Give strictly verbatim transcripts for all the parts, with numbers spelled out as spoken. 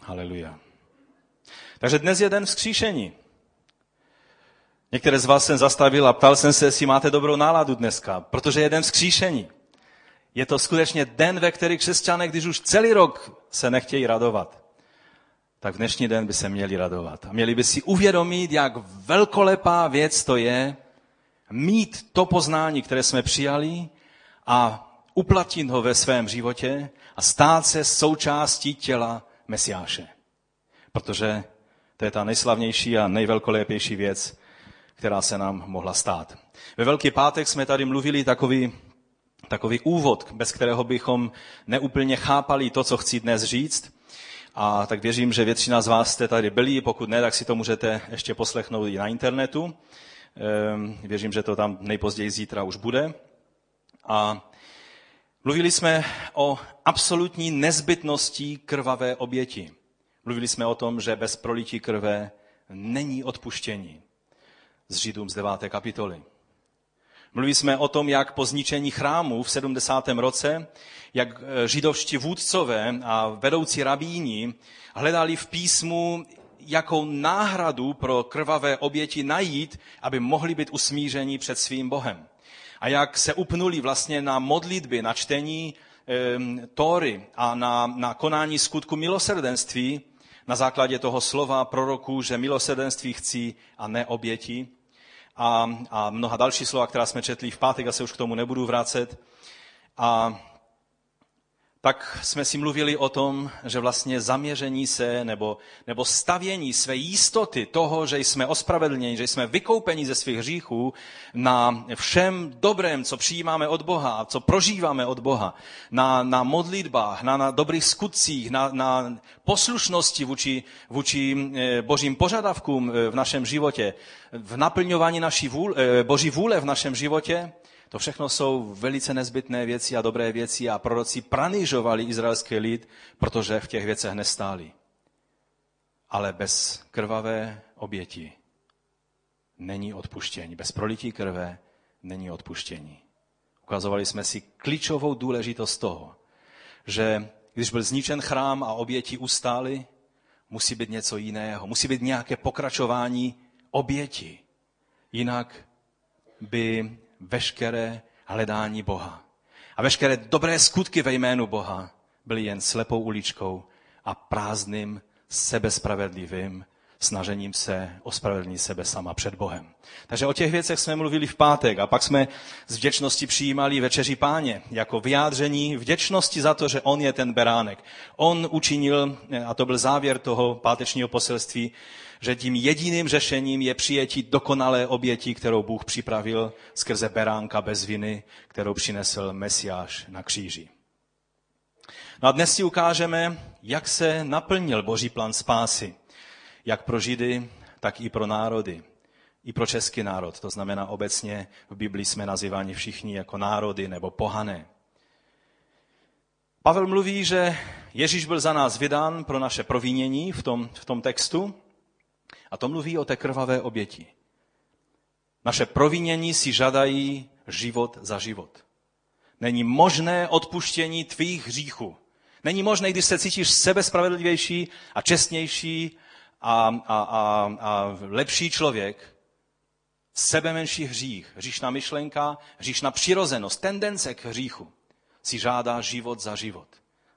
Haleluja. Takže dnes je den vzkříšení. Některé z vás jsem zastavil a ptal jsem se, jestli máte dobrou náladu dneska, protože je den vzkříšení. Je to skutečně den, ve který křesťané, když už celý rok se nechtějí radovat, tak v dnešní den by se měli radovat. A měli by si uvědomit, jak velkolepá věc to je mít to poznání, které jsme přijali, a uplatnit ho ve svém životě a stát se součástí těla Mesiáše. Protože to je ta nejslavnější a nejvelkolepější věc, která se nám mohla stát. Ve Velký pátek jsme tady mluvili takový, takový úvod, bez kterého bychom neúplně chápali to, co chci dnes říct. A tak věřím, že většina z vás jste tady byli, pokud ne, tak si to můžete ještě poslechnout i na internetu. Věřím, že to tam nejpozději zítra už bude. A mluvili jsme o absolutní nezbytnosti krvavé oběti. Mluvili jsme o tom, že bez prolití krve není odpuštění. Z Židům z deváté kapitoly. Mluvili jsme o tom, jak po zničení chrámu v sedmdesátém roce, jak židovští vůdcové a vedoucí rabíni hledali v písmu, jakou náhradu pro krvavé oběti najít, aby mohli být usmířeni před svým Bohem. A jak se upnuli vlastně na modlitby, na čtení e, Tóry a na, na konání skutku milosrdenství na základě toho slova proroků, že milosrdenství chci a ne oběti. A, a mnoha další slova, která jsme četli v pátek, já se už k tomu nebudu vracet. A tak jsme si mluvili o tom, že vlastně zaměření se nebo, nebo stavění své jistoty toho, že jsme ospravedlněni, že jsme vykoupeni ze svých hříchů, na všem dobrém, co přijímáme od Boha, co prožíváme od Boha, na, na modlitbách, na, na dobrých skutcích, na, na poslušnosti vůči, vůči božím požadavkům v našem životě, v naplňování naší vůle, boží vůle v našem životě. To všechno jsou velice nezbytné věci a dobré věci a proroci pranýřovali izraelský lid, protože v těch věcech nestáli. Ale bez krvavé oběti není odpuštění. Bez prolití krve není odpuštění. Ukazovali jsme si klíčovou důležitost toho, že když byl zničen chrám a oběti ustály, musí být něco jiného. Musí být nějaké pokračování oběti. Jinak by veškeré hledání Boha a veškeré dobré skutky ve jménu Boha byly jen slepou uličkou a prázdným, sebespravedlivým snažením se ospravedlnit sebe sama před Bohem. Takže o těch věcech jsme mluvili v pátek a pak jsme z vděčnosti přijímali večeři Páně jako vyjádření vděčnosti za to, že on je ten beránek. On učinil, a to byl závěr toho pátečního poselství, že tím jediným řešením je přijetí dokonalé oběti, kterou Bůh připravil skrze beránka bez viny, kterou přinesl Mesiáš na kříži. No a dnes si ukážeme, jak se naplnil Boží plán spásy. Jak pro Židy, tak i pro národy. I pro český národ. To znamená obecně v Biblii jsme nazýváni všichni jako národy nebo pohané. Pavel mluví, že Ježíš byl za nás vydán pro naše provinění v tom, v tom textu. A to mluví o té krvavé oběti. Naše provinění si žádají život za život. Není možné odpuštění tvých hříchů. Není možné, když se cítíš sebespravedlivější a čestnější a, a, a, a lepší člověk, sebemenší hřích, hříšná myšlenka, hříšná přirozenost, tendence k hříchu si žádá život za život.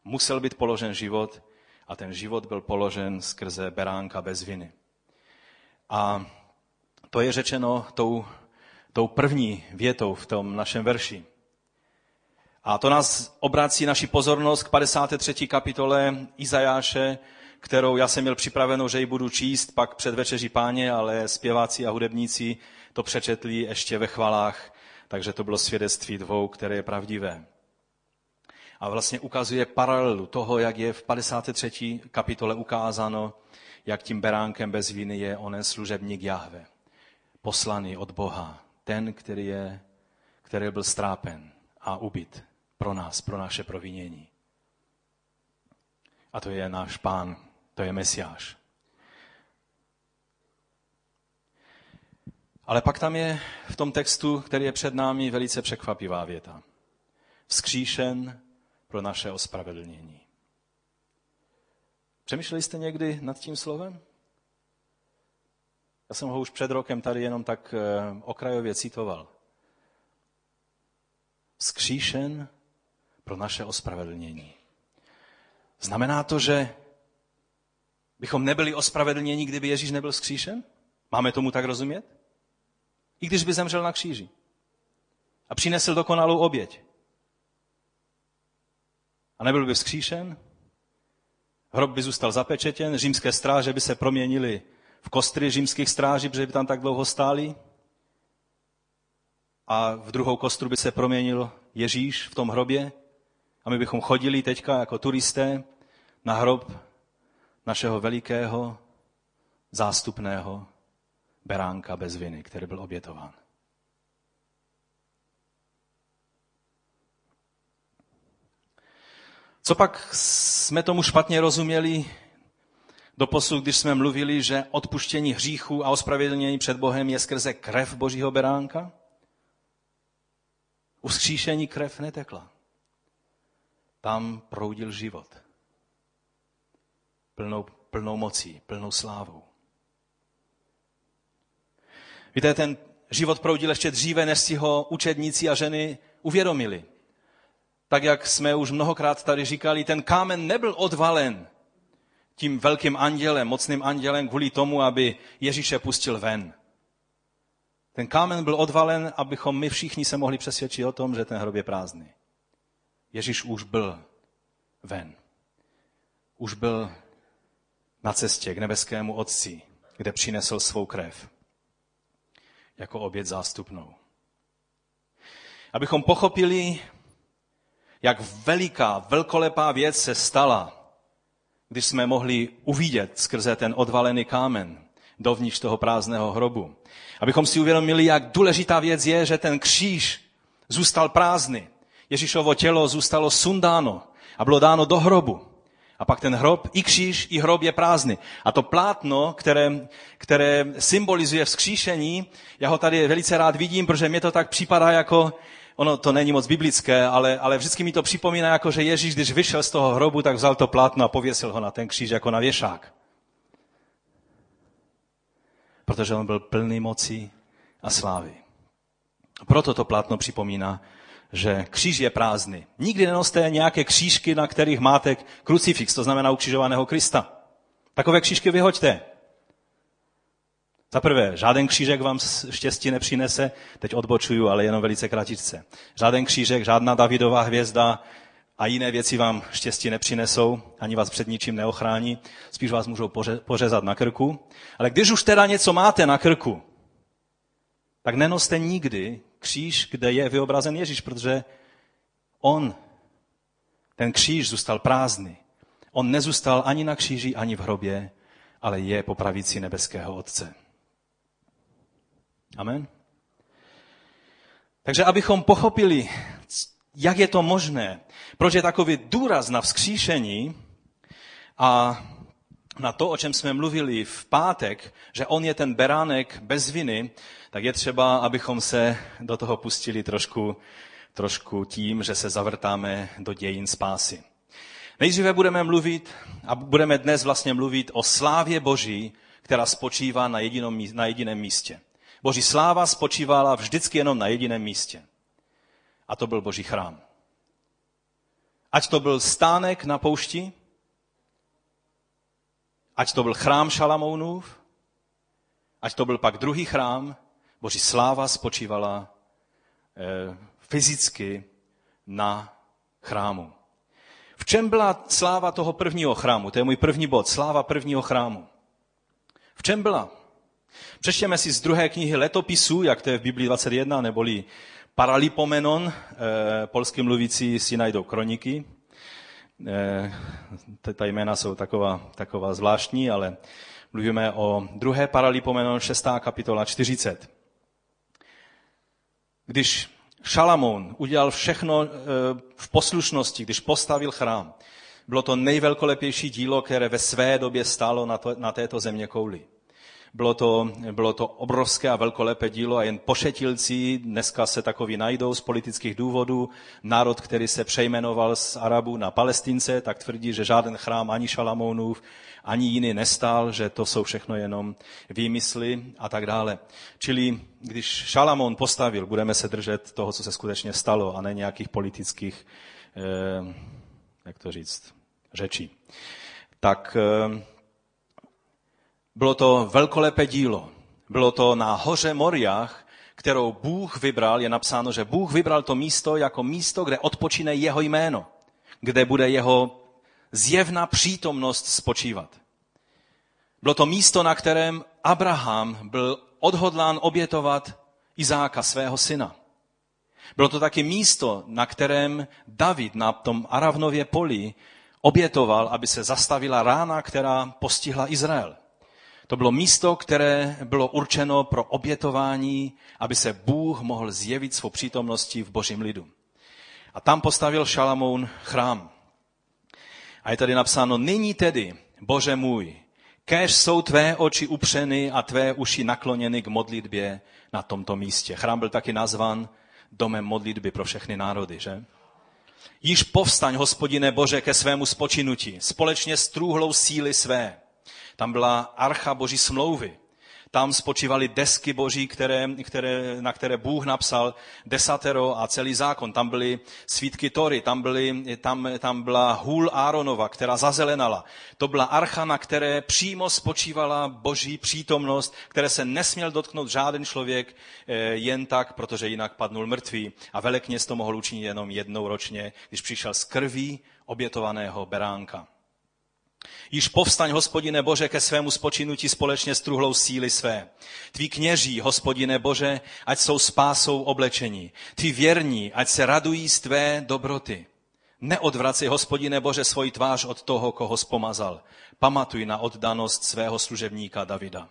Musel být položen život a ten život byl položen skrze beránka bez viny. A to je řečeno tou, tou první větou v tom našem verši. A to nás obrací naši pozornost k padesáté třetí kapitole Izajáše, kterou já jsem měl připravenou, že ji budu číst pak před večeří Páně, ale zpěváci a hudebníci to přečetli ještě ve chvalách, takže to bylo svědectví dvou, které je pravdivé. A vlastně ukazuje paralelu toho, jak je v padesáté třetí kapitole ukázáno, jak tím beránkem bez viny je onen služebník Jahve, poslaný od Boha, ten, který, je, který byl strápen a ubit pro nás, pro naše provinění. A to je náš Pán, to je Mesiáš. Ale pak tam je v tom textu, který je před námi, velice překvapivá věta. Vzkříšen pro naše ospravedlnění. Přemýšleli jste někdy nad tím slovem? Já jsem ho už před rokem tady jenom tak okrajově citoval. Vzkříšen pro naše ospravedlnění. Znamená to, že bychom nebyli ospravedlněni, kdyby Ježíš nebyl vzkříšen? Máme tomu tak rozumět? I když by zemřel na kříži a přinesl dokonalou oběť a nebyl by vzkříšen, hrob by zůstal zapečetěn, římské stráže by se proměnily v kostry římských stráží, protože by tam tak dlouho stáli, a v druhou kostru by se proměnil Ježíš v tom hrobě a my bychom chodili teďka jako turisté na hrob našeho velikého, zástupného beránka bez viny, který byl obětován. Copak jsme tomu špatně rozuměli doposud, když jsme mluvili, že odpuštění hříchů a ospravedlnění před Bohem je skrze krev Božího beránka? U vzkříšení krev netekla. Tam proudil život. Plnou, plnou mocí, plnou slávou. Víte, ten život proudil ještě dříve, než si ho učedníci a ženy uvědomili. Tak, jak jsme už mnohokrát tady říkali, ten kámen nebyl odvalen tím velkým andělem, mocným andělem kvůli tomu, aby Ježíše pustil ven. Ten kámen byl odvalen, abychom my všichni se mohli přesvědčit o tom, že ten hrob je prázdný. Ježíš už byl ven. Už byl na cestě k nebeskému Otci, kde přinesl svou krev jako oběť zástupnou. Abychom pochopili, jak veliká, velkolepá věc se stala, když jsme mohli uvidět skrze ten odvalený kámen dovnitř toho prázdného hrobu. Abychom si uvědomili, jak důležitá věc je, že ten kříž zůstal prázdný. Ježíšovo tělo zůstalo sundáno a bylo dáno do hrobu. A pak ten hrob, i kříž, i hrob je prázdný. A to plátno, které, které symbolizuje vzkříšení, já ho tady velice rád vidím, protože mě to tak připadá jako, ono to není moc biblické, ale, ale vždycky mi to připomíná, jako že Ježíš, když vyšel z toho hrobu, tak vzal to plátno a pověsil ho na ten kříž jako na věšák. Protože on byl plný moci a slávy. Proto to plátno připomíná, že kříž je prázdný. Nikdy nenoste nějaké křížky, na kterých máte krucifix, to znamená ukřižovaného Krista. Takové křížky vyhoďte. Za prvé, žádný křížek vám štěstí nepřinese, teď odbočuju, ale jenom velice kratičce. Žádný křížek, žádná Davidová hvězda a jiné věci vám štěstí nepřinesou, ani vás před ničím neochrání, spíš vás můžou pořezat na krku. Ale když už teda něco máte na krku, tak nenoste nikdy kříž, kde je vyobrazen Ježíš, protože on, ten kříž zůstal prázdný. On nezůstal ani na kříži, ani v hrobě, ale je po pravici nebeského Otce. Amen. Takže abychom pochopili, jak je to možné, proč je takový důraz na vzkříšení a na to, o čem jsme mluvili v pátek, že on je ten beránek bez viny, tak je třeba, abychom se do toho pustili trošku, trošku tím, že se zavrtáme do dějin spásy. Nejdříve budeme mluvit, a budeme dnes vlastně mluvit o slávě Boží, která spočívá na, jedinom, na jediném místě. Boží sláva spočívala vždycky jenom na jediném místě. A to byl Boží chrám. Ať to byl stánek na poušti, ať to byl chrám Šalamounův, ať to byl pak druhý chrám, Boží sláva spočívala e, fyzicky na chrámu. V čem byla sláva toho prvního chrámu? To je můj první bod, sláva prvního chrámu. V čem byla? Přečtěme si z druhé knihy letopisů, jak to je v Biblii dvacet jedna, neboli Paralipomenon, e, polský mluvící si najdou kroniky. E, ta jména jsou taková, taková zvláštní, ale mluvíme o druhé Paralipomenon, šestá kapitola čtyřicet. Když Šalamoun udělal všechno v poslušnosti, když postavil chrám, bylo to nejvelkolepější dílo, které ve své době stálo na, to, na této země kouli. Bylo to, bylo to obrovské a velkolepé dílo a jen pošetilci, dneska se takoví najdou z politických důvodů, národ, který se přejmenoval z Arabů na Palestince, tak tvrdí, že žádný chrám ani Šalamounův, ani jiný nestál, že to jsou všechno jenom výmysly a tak dále. Čili když Šalamoun postavil, budeme se držet toho, co se skutečně stalo a ne nějakých politických, eh, jak to říct, řečí. Tak eh, bylo to velkolepé dílo. Bylo to na hoře Moriach, kterou Bůh vybral, je napsáno, že Bůh vybral to místo jako místo, kde odpočine jeho jméno, kde bude jeho zjevná přítomnost spočívat. Bylo to místo, na kterém Abraham byl odhodlán obětovat Izáka, svého syna. Bylo to taky místo, na kterém David na tom Aravnově poli obětoval, aby se zastavila rána, která postihla Izrael. To bylo místo, které bylo určeno pro obětování, aby se Bůh mohl zjevit svou přítomností v božím lidu. A tam postavil Šalamoun chrám. A je tady napsáno, nyní tedy, Bože můj, kéž jsou tvé oči upřeny a tvé uši nakloněny k modlitbě na tomto místě. Chrám byl taky nazván domem modlitby pro všechny národy, že? Již povstaň, Hospodine Bože, ke svému spočinutí, společně s trůhlou síly své. Tam byla archa boží smlouvy. Tam spočívaly desky boží, které, které, na které Bůh napsal desatero a celý zákon. Tam byly svítky Tóry, tam, byly, tam, tam byla hůl Áronova, která zazelenala. To byla archa, na které přímo spočívala boží přítomnost, které se nesměl dotknout žádný člověk jen tak, protože jinak padnul mrtvý. A velekněz to mohl učinit jenom jednou ročně, když přišel z krví obětovaného beránka. Již povstaň, Hospodine Bože, ke svému spočinutí společně s truhlou síly své. Tví kněží, Hospodine Bože, ať jsou spásou oblečení. Tví věrní, ať se radují z tvé dobroty. Neodvracej, Hospodine Bože, svoji tvář od toho, koho spomazal. Pamatuj na oddanost svého služebníka Davida.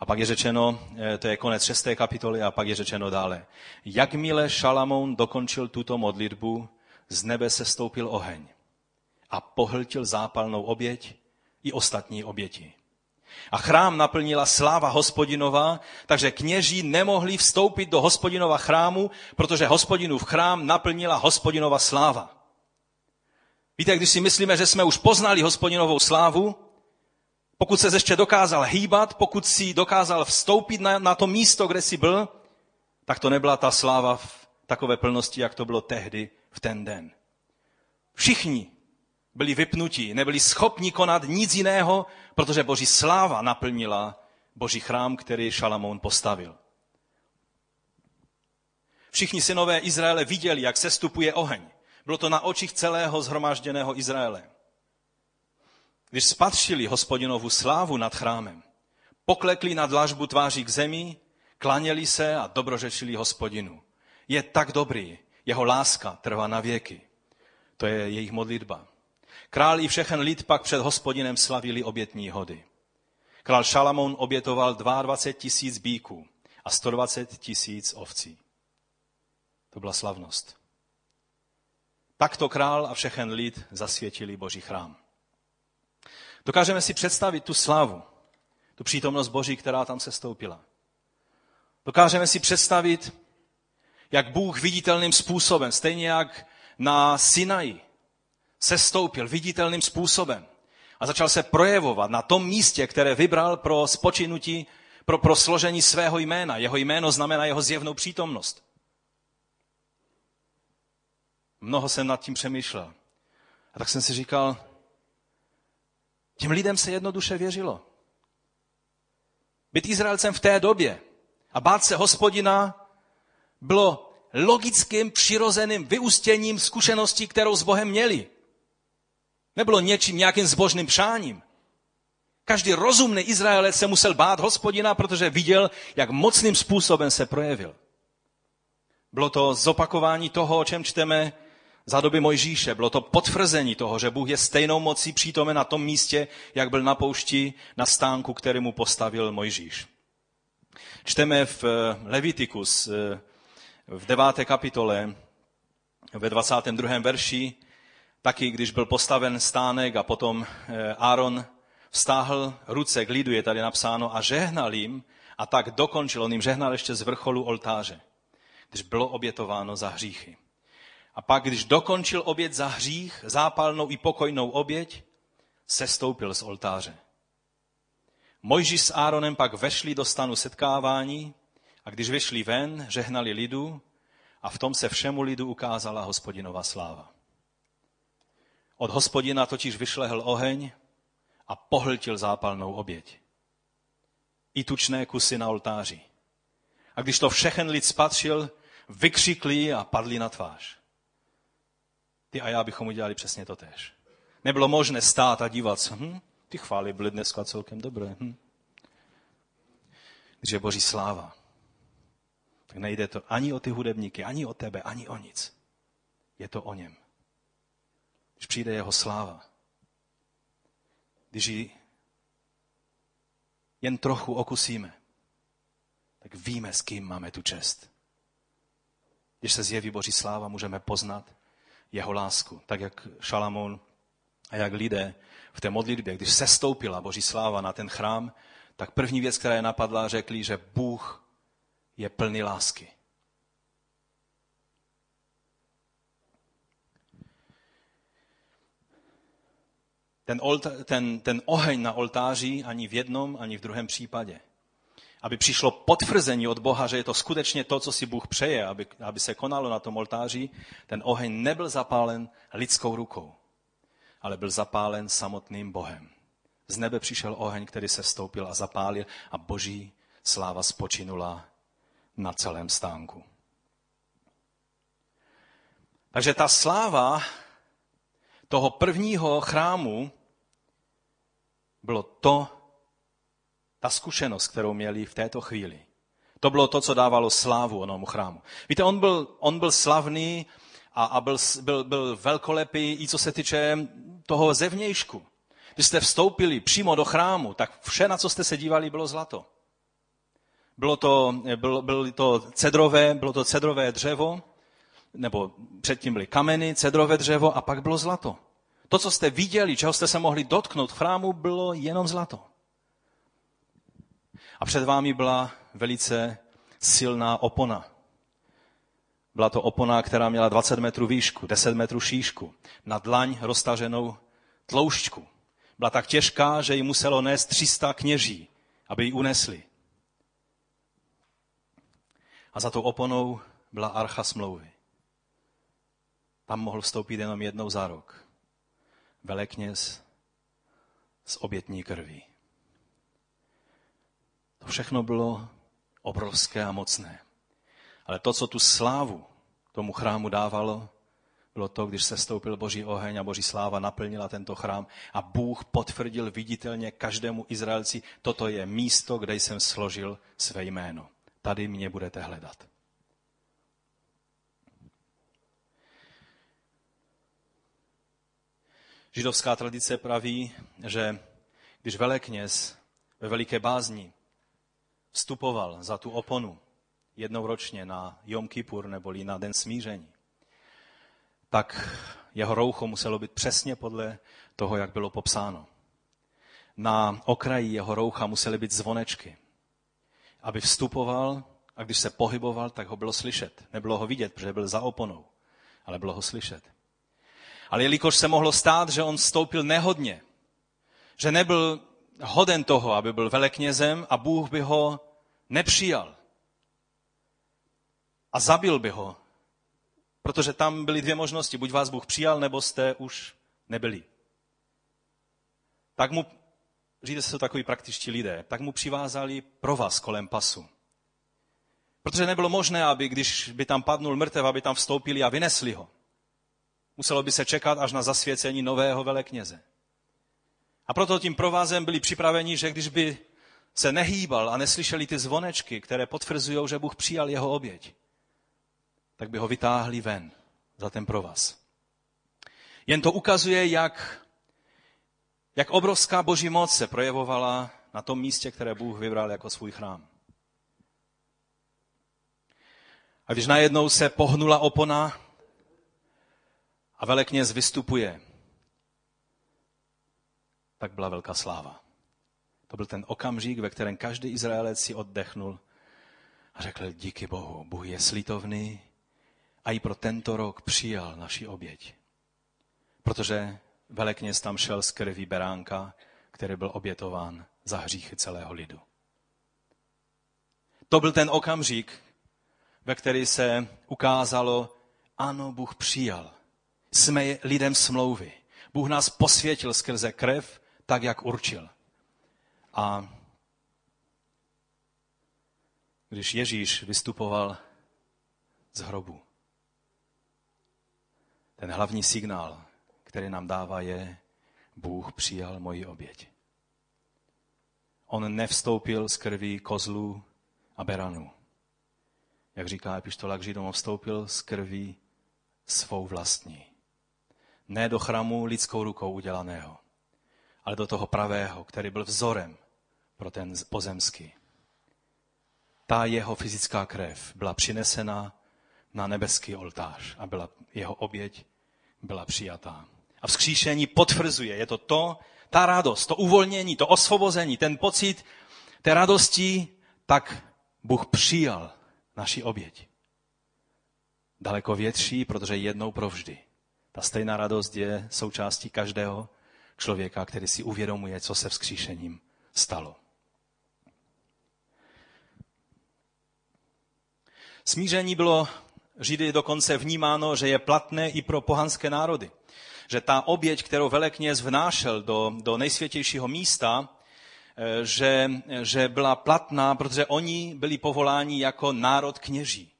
A pak je řečeno, to je konec šesté kapitoly, a pak je řečeno dále. Jakmile Šalamoun dokončil tuto modlitbu, z nebe sestoupil oheň a pohltil zápalnou oběť i ostatní oběti. A chrám naplnila sláva Hospodinova, takže kněží nemohli vstoupit do Hospodinova chrámu, protože Hospodinův chrám naplnila Hospodinova sláva. Víte, když si myslíme, že jsme už poznali Hospodinovou slávu, pokud se ještě dokázal hýbat, pokud si dokázal vstoupit na, na to místo, kde si byl, tak to nebyla ta sláva v takové plnosti, jak to bylo tehdy v ten den. Všichni byli vypnutí, nebyli schopni konat nic jiného, protože boží sláva naplnila boží chrám, který Šalamoun postavil. Všichni synové Izraele viděli, jak sestupuje oheň. Bylo to na očích celého zhromážděného Izraele. Když spatřili Hospodinovu slávu nad chrámem, poklekli na dlažbu tváří k zemi, klaněli se a dobrořečili Hospodinu. Je tak dobrý, jeho láska trvá na věky. To je jejich modlitba. Král i všechen lid pak před Hospodinem slavili obětní hody. Král Šalamoun obětoval dvacet dva tisíc býků a sto dvacet tisíc ovcí. To byla slavnost. Takto král a všechen lid zasvětili boží chrám. Dokážeme si představit tu slávu, tu přítomnost boží, která tam sestoupila. Dokážeme si představit, jak Bůh viditelným způsobem, stejně jak na Sinaji, sestoupil viditelným způsobem a začal se projevovat na tom místě, které vybral pro spočinutí, pro, pro složení svého jména. Jeho jméno znamená jeho zjevnou přítomnost. Mnoho jsem nad tím přemýšlel. A tak jsem si říkal, těm lidem se jednoduše věřilo. Být Izraelcem v té době a bát se Hospodina bylo logickým, přirozeným vyústěním zkušeností, kterou s Bohem měli. Nebylo něčím, nějakým zbožným přáním. Každý rozumný Izraelec se musel bát Hospodina, protože viděl, jak mocným způsobem se projevil. Bylo to zopakování toho, o čem čteme za doby Mojžíše. Bylo to potvrzení toho, že Bůh je stejnou mocí přítomen na tom místě, jak byl na poušti, na stánku, který mu postavil Mojžíš. Čteme v Levitikus, v deváté kapitole, ve dvacátém druhém verši, taky když byl postaven stánek a potom Áron Vztáhl ruce k lidu, je tady napsáno, a žehnal jim, a tak dokončil, on jim žehnal ještě z vrcholu oltáře, když bylo obětováno za hříchy. A pak, když dokončil oběť za hřích, zápalnou i pokojnou oběť, sestoupil z oltáře. Mojžíš s Áronem pak vešli do stanu setkávání a když vyšli ven, žehnali lidu a v tom se všemu lidu ukázala Hospodinova sláva. Od Hospodina totiž vyšlehl oheň a pohltil zápalnou oběť. I tučné kusy na oltáři. A když to všechen lid spatřil, vykřikli a padli na tvář. Ty a já bychom udělali přesně to též. Nebylo možné stát a dívat se. Hm? Ty chvály byly dneska celkem dobré. Hm? Když je Boží sláva, tak nejde to ani o ty hudebníky, ani o tebe, ani o nic. Je to o něm. Když přijde jeho sláva, když ji jen trochu okusíme, tak víme, s kým máme tu čest. Když se zjeví Boží sláva, můžeme poznat jeho lásku, tak jak Šalamoun a jak lidé v té modlitbě, když sestoupila Boží sláva na ten chrám, tak první věc, která je napadla, řekli, že Bůh je plný lásky. Ten, olta, ten, ten oheň na oltáři ani v jednom, ani v druhém případě. Aby přišlo potvrzení od Boha, že je to skutečně to, co si Bůh přeje, aby, aby se konalo na tom oltáři, ten oheň nebyl zapálen lidskou rukou, ale byl zapálen samotným Bohem. Z nebe přišel oheň, který se stoupil a zapálil a Boží sláva spočinula na celém stánku. Takže ta sláva toho prvního chrámu bylo to, ta zkušenost, kterou měli v této chvíli. To bylo to, co dávalo slávu onomu chrámu. Víte, on byl, on byl slavný a, a byl, byl, byl velkolepý i co se týče toho zevnějšku. Když jste vstoupili přímo do chrámu, tak vše, na co jste se dívali, bylo zlato. Bylo to, bylo, bylo to, cedrové, bylo to cedrové dřevo, nebo předtím byly kameny, cedrové dřevo a pak bylo zlato. To, co jste viděli, čeho jste se mohli dotknout v chrámu, bylo jenom zlato. A před vámi byla velice silná opona. Byla to opona, která měla dvacet metrů výšku, deset metrů šířku, na dlaň roztaženou tloušťku. Byla tak těžká, že ji muselo nést tři sta kněží, aby ji unesli. A za tou oponou byla archa smlouvy. Tam mohl vstoupit jenom jednou za rok. Velekněz s obětní krví. To všechno bylo obrovské a mocné. Ale to, co tu slávu tomu chrámu dávalo, bylo to, když se stoupil Boží oheň a Boží sláva naplnila tento chrám a Bůh potvrdil viditelně každému Izraelci, toto je místo, kde jsem složil své jméno. Tady mě budete hledat. Židovská tradice praví, že když velekněz ve veliké bázni vstupoval za tu oponu jednou ročně na Jom Kippur neboli na Den smíření, tak jeho roucho muselo být přesně podle toho, jak bylo popsáno. Na okraji jeho roucha musely být zvonečky, aby vstupoval a když se pohyboval, tak ho bylo slyšet. Nebylo ho vidět, protože byl za oponou, ale bylo ho slyšet. Ale jelikož se mohlo stát, že on vstoupil nehodně, že nebyl hoden toho, aby byl veleknězem a Bůh by ho nepřijal a zabil by ho, protože tam byly dvě možnosti, buď vás Bůh přijal, nebo jste už nebyli. Tak mu, říjte se to takový praktičtí lidé, tak mu přivázali provaz kolem pasu. Protože nebylo možné, aby když by tam padnul mrtev, aby tam vstoupili a vynesli ho. Muselo by se čekat až na zasvěcení nového velekněze. A proto tím provázem byli připraveni, že když by se nehýbal a neslyšeli ty zvonečky, které potvrzují, že Bůh přijal jeho oběť, tak by ho vytáhli ven za ten provaz. Jen to ukazuje, jak, jak obrovská Boží moc se projevovala na tom místě, které Bůh vybral jako svůj chrám. A když najednou se pohnula opona a velekněz vystupuje, tak byla velká sláva. To byl ten okamžik, ve kterém každý Izraelec si oddechnul a řekl díky Bohu, Bůh je slitovný a i pro tento rok přijal naši oběť. Protože velekněz tam šel z krví beránka, který byl obětován za hříchy celého lidu. To byl ten okamžik, ve který se ukázalo, ano, Bůh přijal. Jsme lidem smlouvy. Bůh nás posvětil skrze krev, tak jak určil. A když Ježíš vystupoval z hrobu, ten hlavní signál, který nám dává, je Bůh přijal moji oběť. On nevstoupil z krví kozlů a beranů. Jak říká epištola k Židům, vstoupil z krví svou vlastní. Ne do chramu lidskou rukou udělaného, ale do toho pravého, který byl vzorem pro ten pozemský. Ta jeho fyzická krev byla přinesena na nebeský oltář a byla, jeho oběť byla přijatá. A vzkříšení potvrzuje, je to to, ta radost, to uvolnění, to osvobození, ten pocit té radosti, tak Bůh přijal naši oběť. Daleko větší, protože jednou provždy. Ta stejná radost je součástí každého člověka, který si uvědomuje, co se vzkříšením stalo. Smíření bylo Židy dokonce vnímáno, že je platné i pro pohanské národy. Že ta oběť, kterou velekněz vnášel do, do nejsvětějšího místa, že, že byla platná, protože oni byli povoláni jako národ kněží.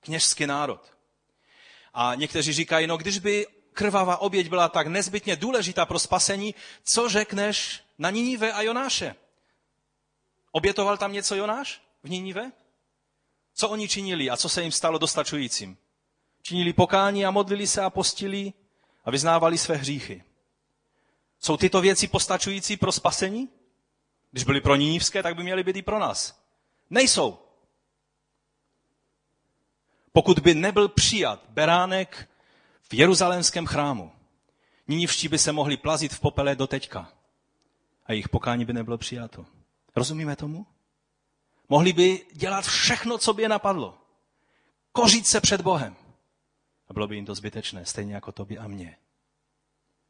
Kněžský národ. A někteří říkají, no když by krvavá oběť byla tak nezbytně důležitá pro spasení, co řekneš na Nínive a Jonáše? Obětoval tam něco Jonáš v Nínive? Co oni činili a co se jim stalo dostačujícím? Činili pokání a modlili se a postili a vyznávali své hříchy. Jsou tyto věci postačující pro spasení? Když byly pro ninivské, tak by měly být i pro nás. Nejsou. Pokud by nebyl přijat beránek v jeruzalémském chrámu, ninivští by se mohli plazit v popele do teďka a jejich pokání by nebylo přijato. Rozumíme tomu? Mohli by dělat všechno, co by je napadlo. Kořit se před Bohem. A bylo by jim to zbytečné, stejně jako tobě a mně.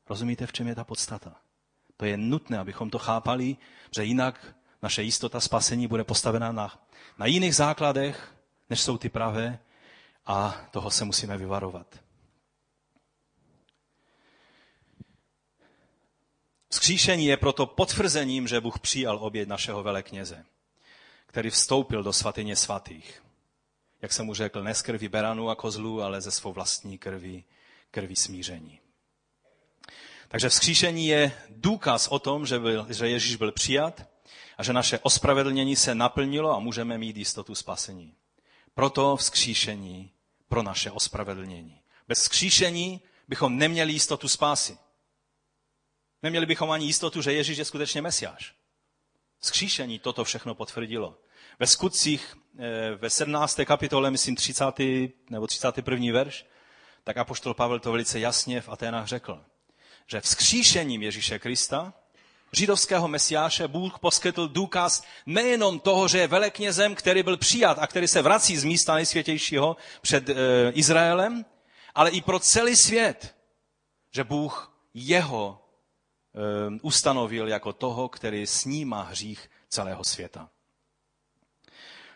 Rozumíte, v čem je ta podstata? To je nutné, abychom to chápali, že jinak naše jistota spasení bude postavena na, na jiných základech, než jsou ty pravé, a toho se musíme vyvarovat. Vzkříšení je proto potvrzením, že Bůh přijal oběť našeho velekněze, který vstoupil do svatyně svatých. Jak jsem mu řekl, ne z krví beranů a kozlů, ale ze svou vlastní krví, krví smíření. Takže vzkříšení je důkaz o tom, že, byl, že Ježíš byl přijat a že naše ospravedlnění se naplnilo a můžeme mít jistotu spasení. Proto vzkříšení pro naše ospravedlnění. Bez vzkříšení bychom neměli jistotu spásy. Neměli bychom ani jistotu, že Ježíš je skutečně Mesiáš. Vzkříšení toto všechno potvrdilo. Ve skutcích, ve sedmnácté kapitole, myslím třicátý nebo třicátý první verš, tak apoštol Pavel to velice jasně v Aténách řekl, že vzkříšením Ježíše Krista, židovského mesiáše, Bůh poskytl důkaz nejenom toho, že je veleknězem, který byl přijat a který se vrací z místa nejsvětějšího před e, Izraelem, ale i pro celý svět, že Bůh jeho e, ustanovil jako toho, který snímá hřích celého světa.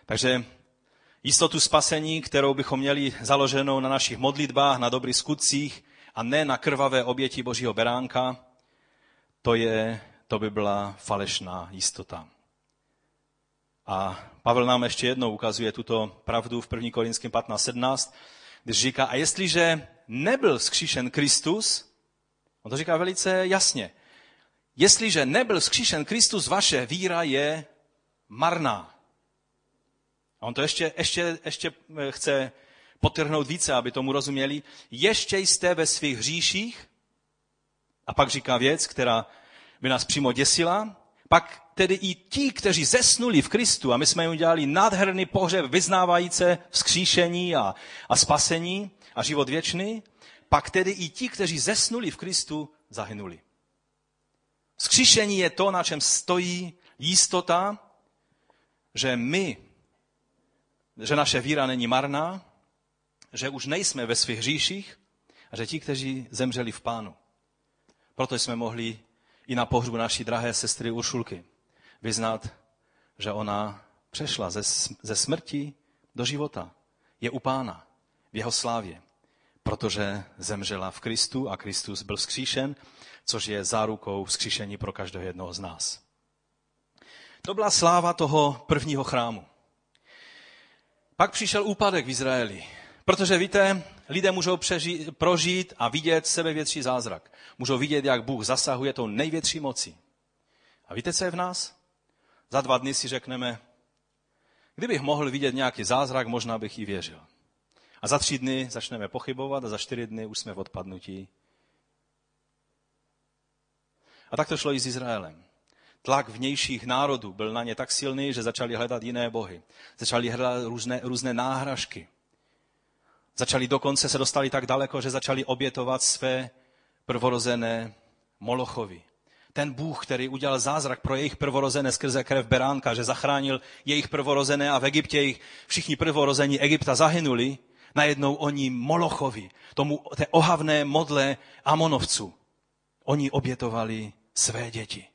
Takže jistotu spasení, kterou bychom měli založenou na našich modlitbách, na dobrých skutcích, a ne na krvavé oběti Božího beránka, to, je, to by byla falešná jistota. A Pavel nám ještě jednou ukazuje tuto pravdu v první Korinským patnáct sedmnáct, když říká, a jestliže nebyl vzkříšen Kristus, on to říká velice jasně, jestliže nebyl vzkříšen Kristus, vaše víra je marná. A on to ještě, ještě, ještě chce podtrhnout více, aby tomu rozuměli, ještě jste ve svých hříších, a pak říká věc, která by nás přímo děsila, pak tedy i ti, kteří zesnuli v Kristu, a my jsme jim udělali nádherný pohřeb vyznávající vzkříšení a, a spasení a život věčný, pak tedy i ti, kteří zesnuli v Kristu, zahynuli. Vzkříšení je to, na čem stojí jistota, že my, že naše víra není marná, že už nejsme ve svých hříších a že ti, kteří zemřeli v Pánu. Proto jsme mohli i na pohřbu naší drahé sestry Uršulky vyznat, že ona přešla ze, ze smrti do života. Je u Pána, v jeho slávě, protože zemřela v Kristu a Kristus byl vzkříšen, což je zárukou vzkříšení pro každého jednoho z nás. To byla sláva toho prvního chrámu. Pak přišel úpadek v Izraeli, protože víte, lidé můžou přežít, prožít a vidět sebevětší zázrak. Můžou vidět, jak Bůh zasahuje tou největší mocí. A víte, co je v nás? Za dva dny si řekneme, kdybych mohl vidět nějaký zázrak, možná bych i věřil. A za tři dny začneme pochybovat a za čtyři dny už jsme v odpadnutí. A tak to šlo i s Izraelem. Tlak vnějších národů byl na ně tak silný, že začali hledat jiné bohy. Začali hledat různé, různé náhražky. Začali dokonce se dostali tak daleko, že začali obětovat své prvorozené Molochovi. Ten Bůh, který udělal zázrak pro jejich prvorozené skrze krev beránka, že zachránil jejich prvorozené a v Egyptě jejich všichni prvorození Egypta zahynuli, najednou oni Molochovi, tomu té ohavné modle Amonovců, oni obětovali své děti.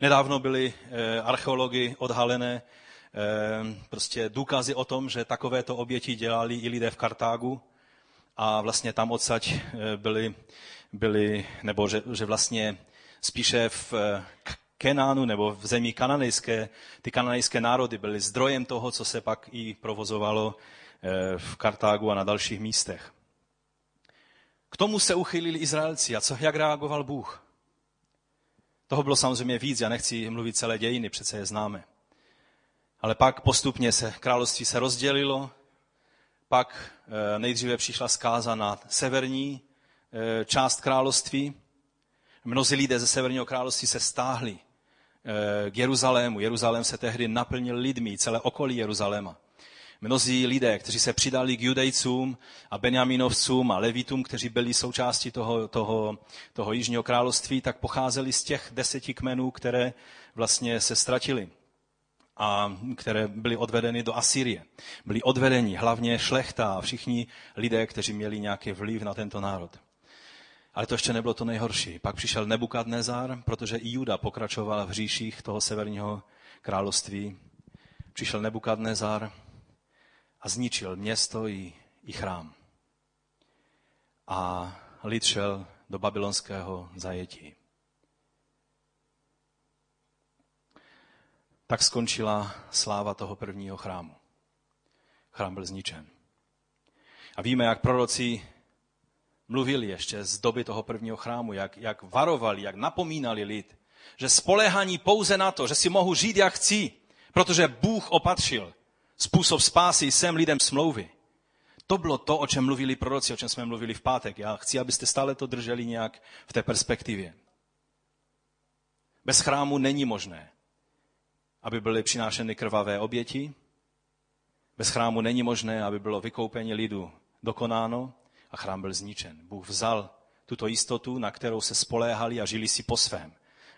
Nedávno byly e, archeology odhalené e, prostě důkazy o tom, že takovéto oběti dělali i lidé v Kartágu a vlastně tam odsaď byly, byly nebo že, že vlastně spíše v Kenánu nebo v zemi kananejské, ty kananejské národy byly zdrojem toho, co se pak i provozovalo e, v Kartágu a na dalších místech. K tomu se uchylili Izraelci a co, jak reagoval Bůh? Toho bylo samozřejmě víc, já nechci mluvit celé dějiny, přece je známe. Ale pak postupně se království se rozdělilo, pak nejdříve přišla zkáza na severní část království. Mnozí lidé ze severního království se stáhli k Jeruzalému. Jeruzalém se tehdy naplnil lidmi, celé okolí Jeruzaléma. Mnozí lidé, kteří se přidali k Judejcům a Benjaminovcům a Levitům, kteří byli součástí toho, toho, toho jižního království, tak pocházeli z těch deseti kmenů, které vlastně se ztratily a které byly odvedeny do Asýrie. Byli odvedeni hlavně šlechta a všichni lidé, kteří měli nějaký vliv na tento národ. Ale to ještě nebylo to nejhorší. Pak přišel Nebukadnezar, protože i Juda pokračoval v říších toho severního království. Přišel Nebukadnezar a zničil město i, i chrám. A lid šel do babylonského zajetí. Tak skončila sláva toho prvního chrámu. Chrám byl zničen. A víme, jak proroci mluvili ještě z doby toho prvního chrámu, jak, jak varovali, jak napomínali lid, že spoléhaní pouze na to, že si mohu žít, jak chci, protože Bůh opatřil způsob spásy jsem lidem smlouvy. To bylo to, o čem mluvili proroci, o čem jsme mluvili v pátek. Já chci, abyste stále to drželi nějak v té perspektivě. Bez chrámu není možné, aby byly přinášeny krvavé oběti. Bez chrámu není možné, aby bylo vykoupení lidu dokonáno a chrám byl zničen. Bůh vzal tuto jistotu, na kterou se spoléhali a žili si po svém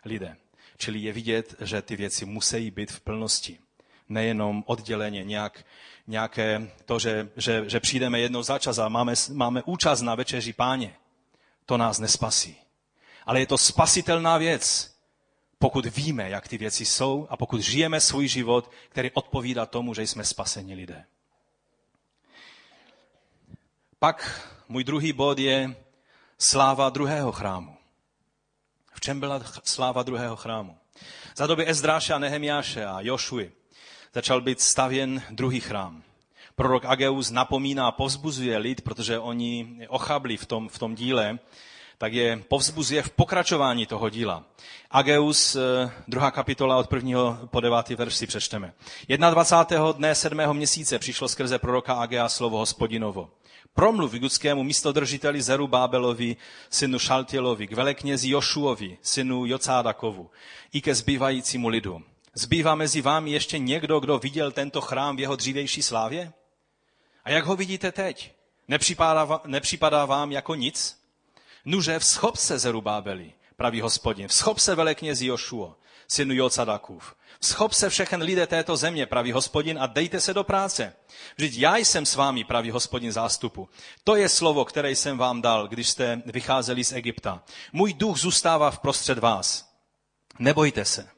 lidé. Čili je vidět, že ty věci musí být v plnosti. Nejenom odděleně, nějak, nějaké to, že, že, že přijdeme jednou za čas a máme, máme účast na večeři Páně, to nás nespasí. Ale je to spasitelná věc, pokud víme, jak ty věci jsou a pokud žijeme svůj život, který odpovídá tomu, že jsme spaseni lidé. Pak můj druhý bod je sláva druhého chrámu. V čem byla sláva druhého chrámu? Za doby Ezdráše a Nehemiáše a Jošuji začal být stavěn druhý chrám. Prorok Ageus napomíná a povzbuzuje lid, protože oni ochabli v tom, v tom díle, tak je povzbuzuje v pokračování toho díla. Ageus, druhá kapitola od prvního po devátý verš si přečteme. dvacátého prvního dne sedmého měsíce přišlo skrze proroka Agea slovo Hospodinovo. Promluv judskému místodržiteli Zorobábelovi, synu Šaltielovi, k veleknězi Jošuovi, synu Jocádakovu, i ke zbývajícímu lidu. Zbývá mezi vámi ještě někdo, kdo viděl tento chrám v jeho dřívější slávě? A jak ho vidíte teď? Nepřipadá, nepřipadá vám jako nic? Nuže, vzchop se, Zerubábeli, praví Hospodin, vzchop se, veleknězi Jošuo, synu Jocadakův. Vzchop se, všechen lidé této země, praví Hospodin, a dejte se do práce. Vždyť já jsem s vámi, praví Hospodin zástupu. To je slovo, které jsem vám dal, když jste vycházeli z Egypta. Můj duch zůstává vprostřed vás. Nebojte se.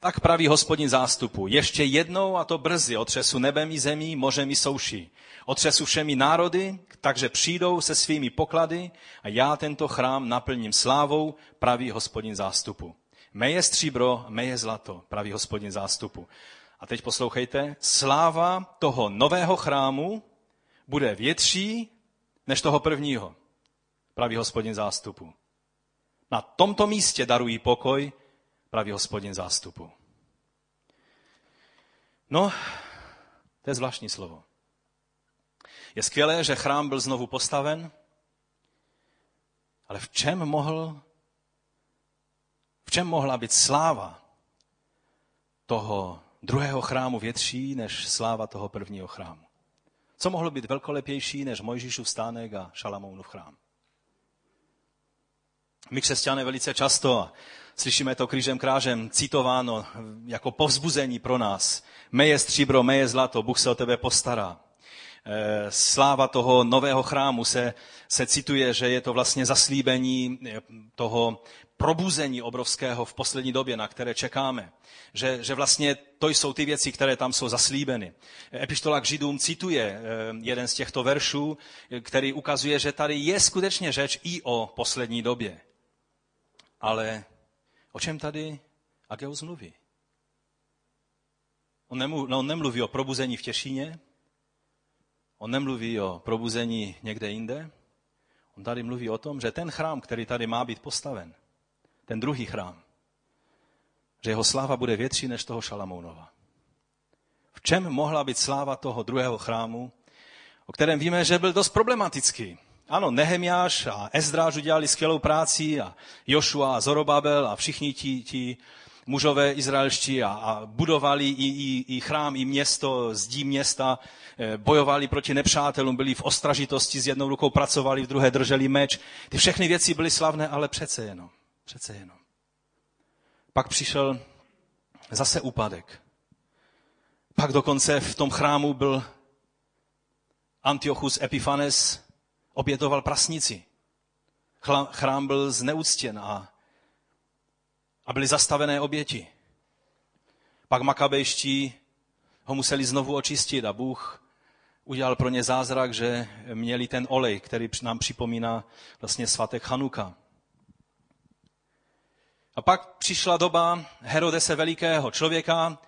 Tak praví Hospodin zástupu, ještě jednou a to brzy otřesu nebem i zemí, mořem i souší. Otřesu všemi národy, takže přijdou se svými poklady a já tento chrám naplním slávou, praví Hospodin zástupu. Mé je stříbro, mé je zlato, praví Hospodin zástupu. A teď poslouchejte, sláva toho nového chrámu bude větší než toho prvního, praví Hospodin zástupu. Na tomto místě darují pokoj, praví Hospodin zástupu. No, to je zvláštní slovo. Je skvělé, že chrám byl znovu postaven, ale v čem mohl, v čem mohla být sláva toho druhého chrámu větší než sláva toho prvního chrámu? Co mohlo být velkolepější než Mojžíšův stánek a Šalamounův chrám? My křesťané velice často, slyšíme to křížem krážem citováno jako povzbuzení pro nás. Meje stříbro, meje zlato, Bůh se o tebe postará. Sláva toho nového chrámu se, se cituje, že je to vlastně zaslíbení toho probuzení obrovského v poslední době, na které čekáme. Že, že vlastně to jsou ty věci, které tam jsou zaslíbeny. Epištola k Židům cituje jeden z těchto veršů, který ukazuje, že tady je skutečně řeč i o poslední době. Ale o čem tady Ageus mluví? On, nemluv, no on nemluví o probuzení v Těšíně, on nemluví o probuzení někde jinde, on tady mluví o tom, že ten chrám, který tady má být postaven, ten druhý chrám, že jeho sláva bude větší než toho Šalamounova. V čem mohla být sláva toho druhého chrámu, o kterém víme, že byl dost problematický? Ano, Nehemjáš a Ezdráš udělali skvělou práci a Jošua a Zorobabel a všichni ti, ti mužové izraelští a, a budovali i, i, i chrám, i město, zdí města, bojovali proti nepřátelům, byli v ostražitosti, s jednou rukou pracovali, v druhé drželi meč. Ty všechny věci byly slavné, ale přece jenom, přece jenom. Pak přišel zase úpadek. Pak dokonce v tom chrámu byl Antiochus Epifanes, obětoval prasnici. Chrám byl zneúctěn a, a byly zastavené oběti. Pak makabejští ho museli znovu očistit a Bůh udělal pro ně zázrak, že měli ten olej, který nám připomíná vlastně svátek Chanuka. A pak přišla doba Herodese Velikého, člověka,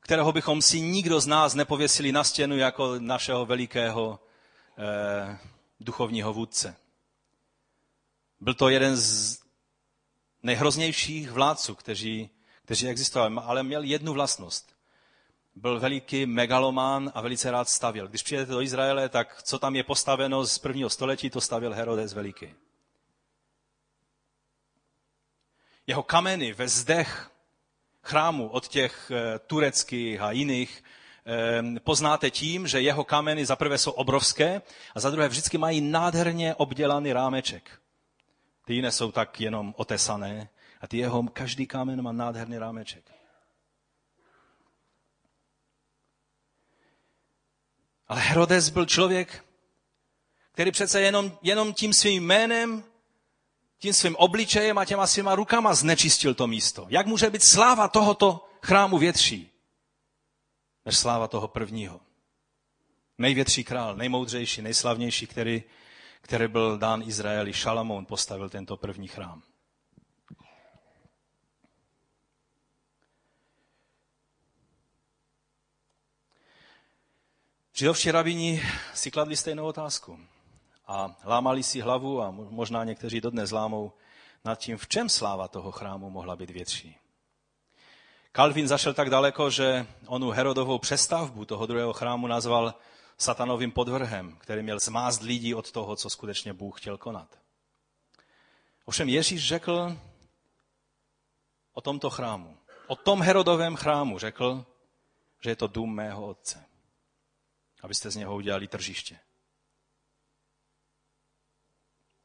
kterého bychom si nikdo z nás nepověsili na stěnu jako našeho velikého eh, duchovního vůdce. Byl to jeden z nejhroznějších vládců, kteří, kteří existovali, ale měl jednu vlastnost. Byl veliký megalomán a velice rád stavěl. Když přijedete do Izraele, tak co tam je postaveno z prvního století, to stavěl Herodes Veliký. Jeho kameny ve zdech chrámu od těch tureckých a jiných poznáte tím, že jeho kameny za prvé jsou obrovské a za druhé vždycky mají nádherně obdělaný rámeček. Ty jiné jsou tak jenom otesané a ty jeho, každý kámen má nádherný rámeček. Ale Herodes byl člověk, který přece jenom, jenom tím svým jménem, tím svým obličejem a těma svýma rukama znečistil to místo. Jak může být sláva tohoto chrámu větší než sláva toho prvního? Největší král, nejmoudřejší, nejslavnější, který, který byl dán Izraeli, Šalamoun, postavil tento první chrám. Židovští rabíni si kladli stejnou otázku a lámali si hlavu a možná někteří dodnes lámou nad tím, v čem sláva toho chrámu mohla být větší. Kalvin zašel tak daleko, že onu Herodovou přestavbu toho druhého chrámu nazval satanovým podvrhem, který měl zmást lidi od toho, co skutečně Bůh chtěl konat. Ovšem Ježíš řekl o tomto chrámu, o tom Herodovém chrámu řekl, že je to dům mého otce, abyste z něho udělali tržiště.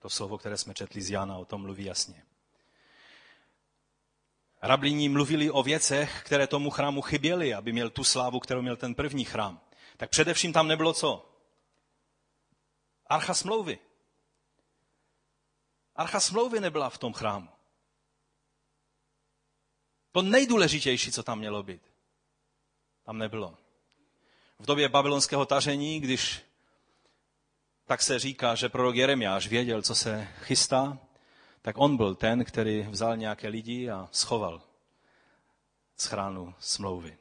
To slovo, které jsme četli z Jana, o tom mluví jasně. Rablíni mluvili o věcech, které tomu chrámu chyběly, aby měl tu slávu, kterou měl ten první chrám. Tak především tam nebylo co? Archa smlouvy. Archa smlouvy nebyla v tom chrámu. To nejdůležitější, co tam mělo být, tam nebylo. V době babylonského taření, když tak se říká, že prorok Jeremiáš věděl, co se chystá, tak on byl ten, který vzal nějaké lidi a schoval z chránu smlouvy.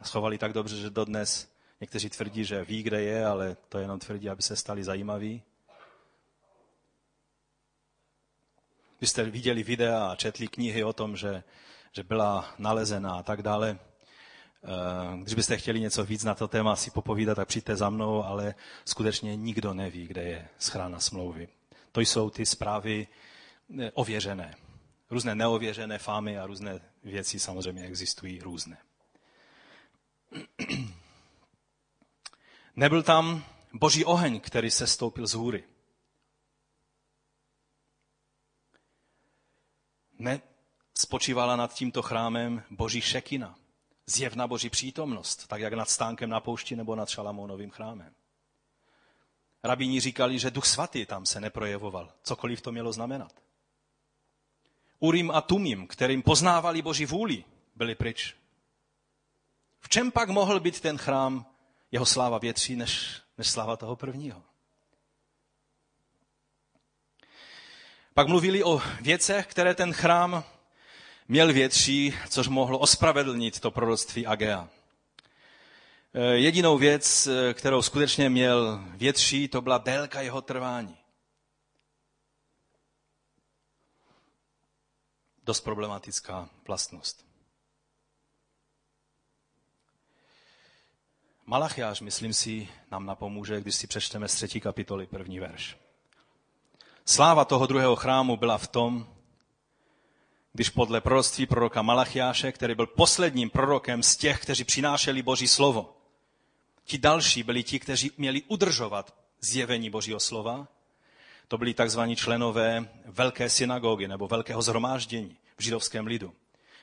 A schovali tak dobře, že dodnes někteří tvrdí, že ví, kde je, ale to jenom tvrdí, aby se stali zajímaví. Vy jste viděli videa a četli knihy o tom, že, že byla nalezena a tak dále. Když byste chtěli něco víc na to téma si popovídat, tak přijďte za mnou, ale skutečně nikdo neví, kde je schrána smlouvy. To jsou ty zprávy ověřené. Různé neověřené fámy a různé věci samozřejmě existují různé. Nebyl tam boží oheň, který se stoupil z hůry. Ne, spočívala nad tímto chrámem boží šekina. Zjevná boží přítomnost, tak jak nad stánkem na poušti nebo nad Šalamounovým chrámem. Rabíni říkali, že Duch svatý tam se neprojevoval, cokoliv to mělo znamenat. Urim a Tumim, kterým poznávali boží vůli, byli pryč. V čem pak mohl být ten chrám, jeho sláva větší než, než sláva toho prvního? Pak mluvili o věcech, které ten chrám měl větší, což mohlo ospravedlnit to proroctví Agea. Jedinou věc, kterou skutečně měl větší, to byla délka jeho trvání. Dost problematická vlastnost. Malachiáš, myslím si, nám napomůže, když si přečteme z třetí kapitoly první verš. Sláva toho druhého chrámu byla v tom, když podle proroctví proroka Malachiáše, který byl posledním prorokem z těch, kteří přinášeli Boží slovo, ti další byli ti, kteří měli udržovat zjevení Božího slova, to byli takzvaní členové velké synagogy nebo velkého zhromáždění v židovském lidu.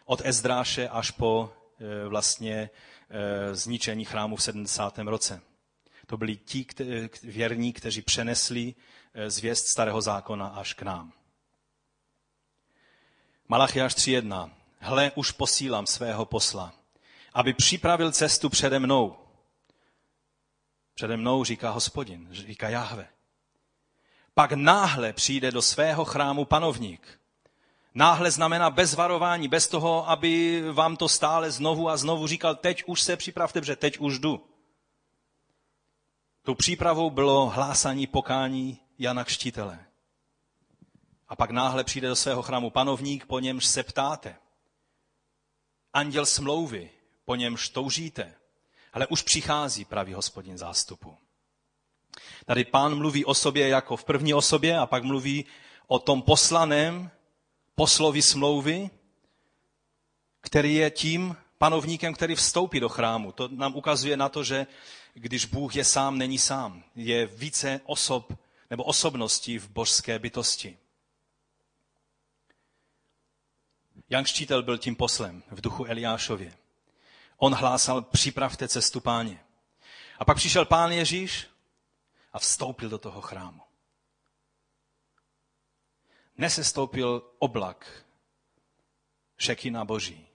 Od Ezdráše až po e, vlastně e, zničení chrámu v sedmdesátém roce. To byli ti kte, věrní, kteří přenesli e, zvěst starého zákona až k nám. Malachiáš tři jedna. Hle, už posílám svého posla, aby připravil cestu přede mnou. Přede mnou, říká Hospodin, říká Jahve. Pak náhle přijde do svého chrámu panovník. Náhle znamená bez varování, bez toho, aby vám to stále znovu a znovu říkal, teď už se připravte, protože teď už jdu. Tou přípravou bylo hlásání pokání Jana Křtitele. A pak náhle přijde do svého chrámu panovník, po němž se ptáte. Anděl smlouvy, po němž toužíte. Ale už přichází pravý Hospodin zástupu. Tady Pán mluví o sobě jako v první osobě a pak mluví o tom poslaném poslovi smlouvy, který je tím panovníkem, který vstoupí do chrámu. To nám ukazuje na to, že když Bůh je sám, není sám. Je více osob nebo osobností v božské bytosti. Jan Křtitel byl tím poslem v duchu Eliášově. On hlásal, připravte cestu Páně. A pak přišel Pán Ježíš a vstoupil do toho chrámu. Nesestoupil oblak šekina Boží.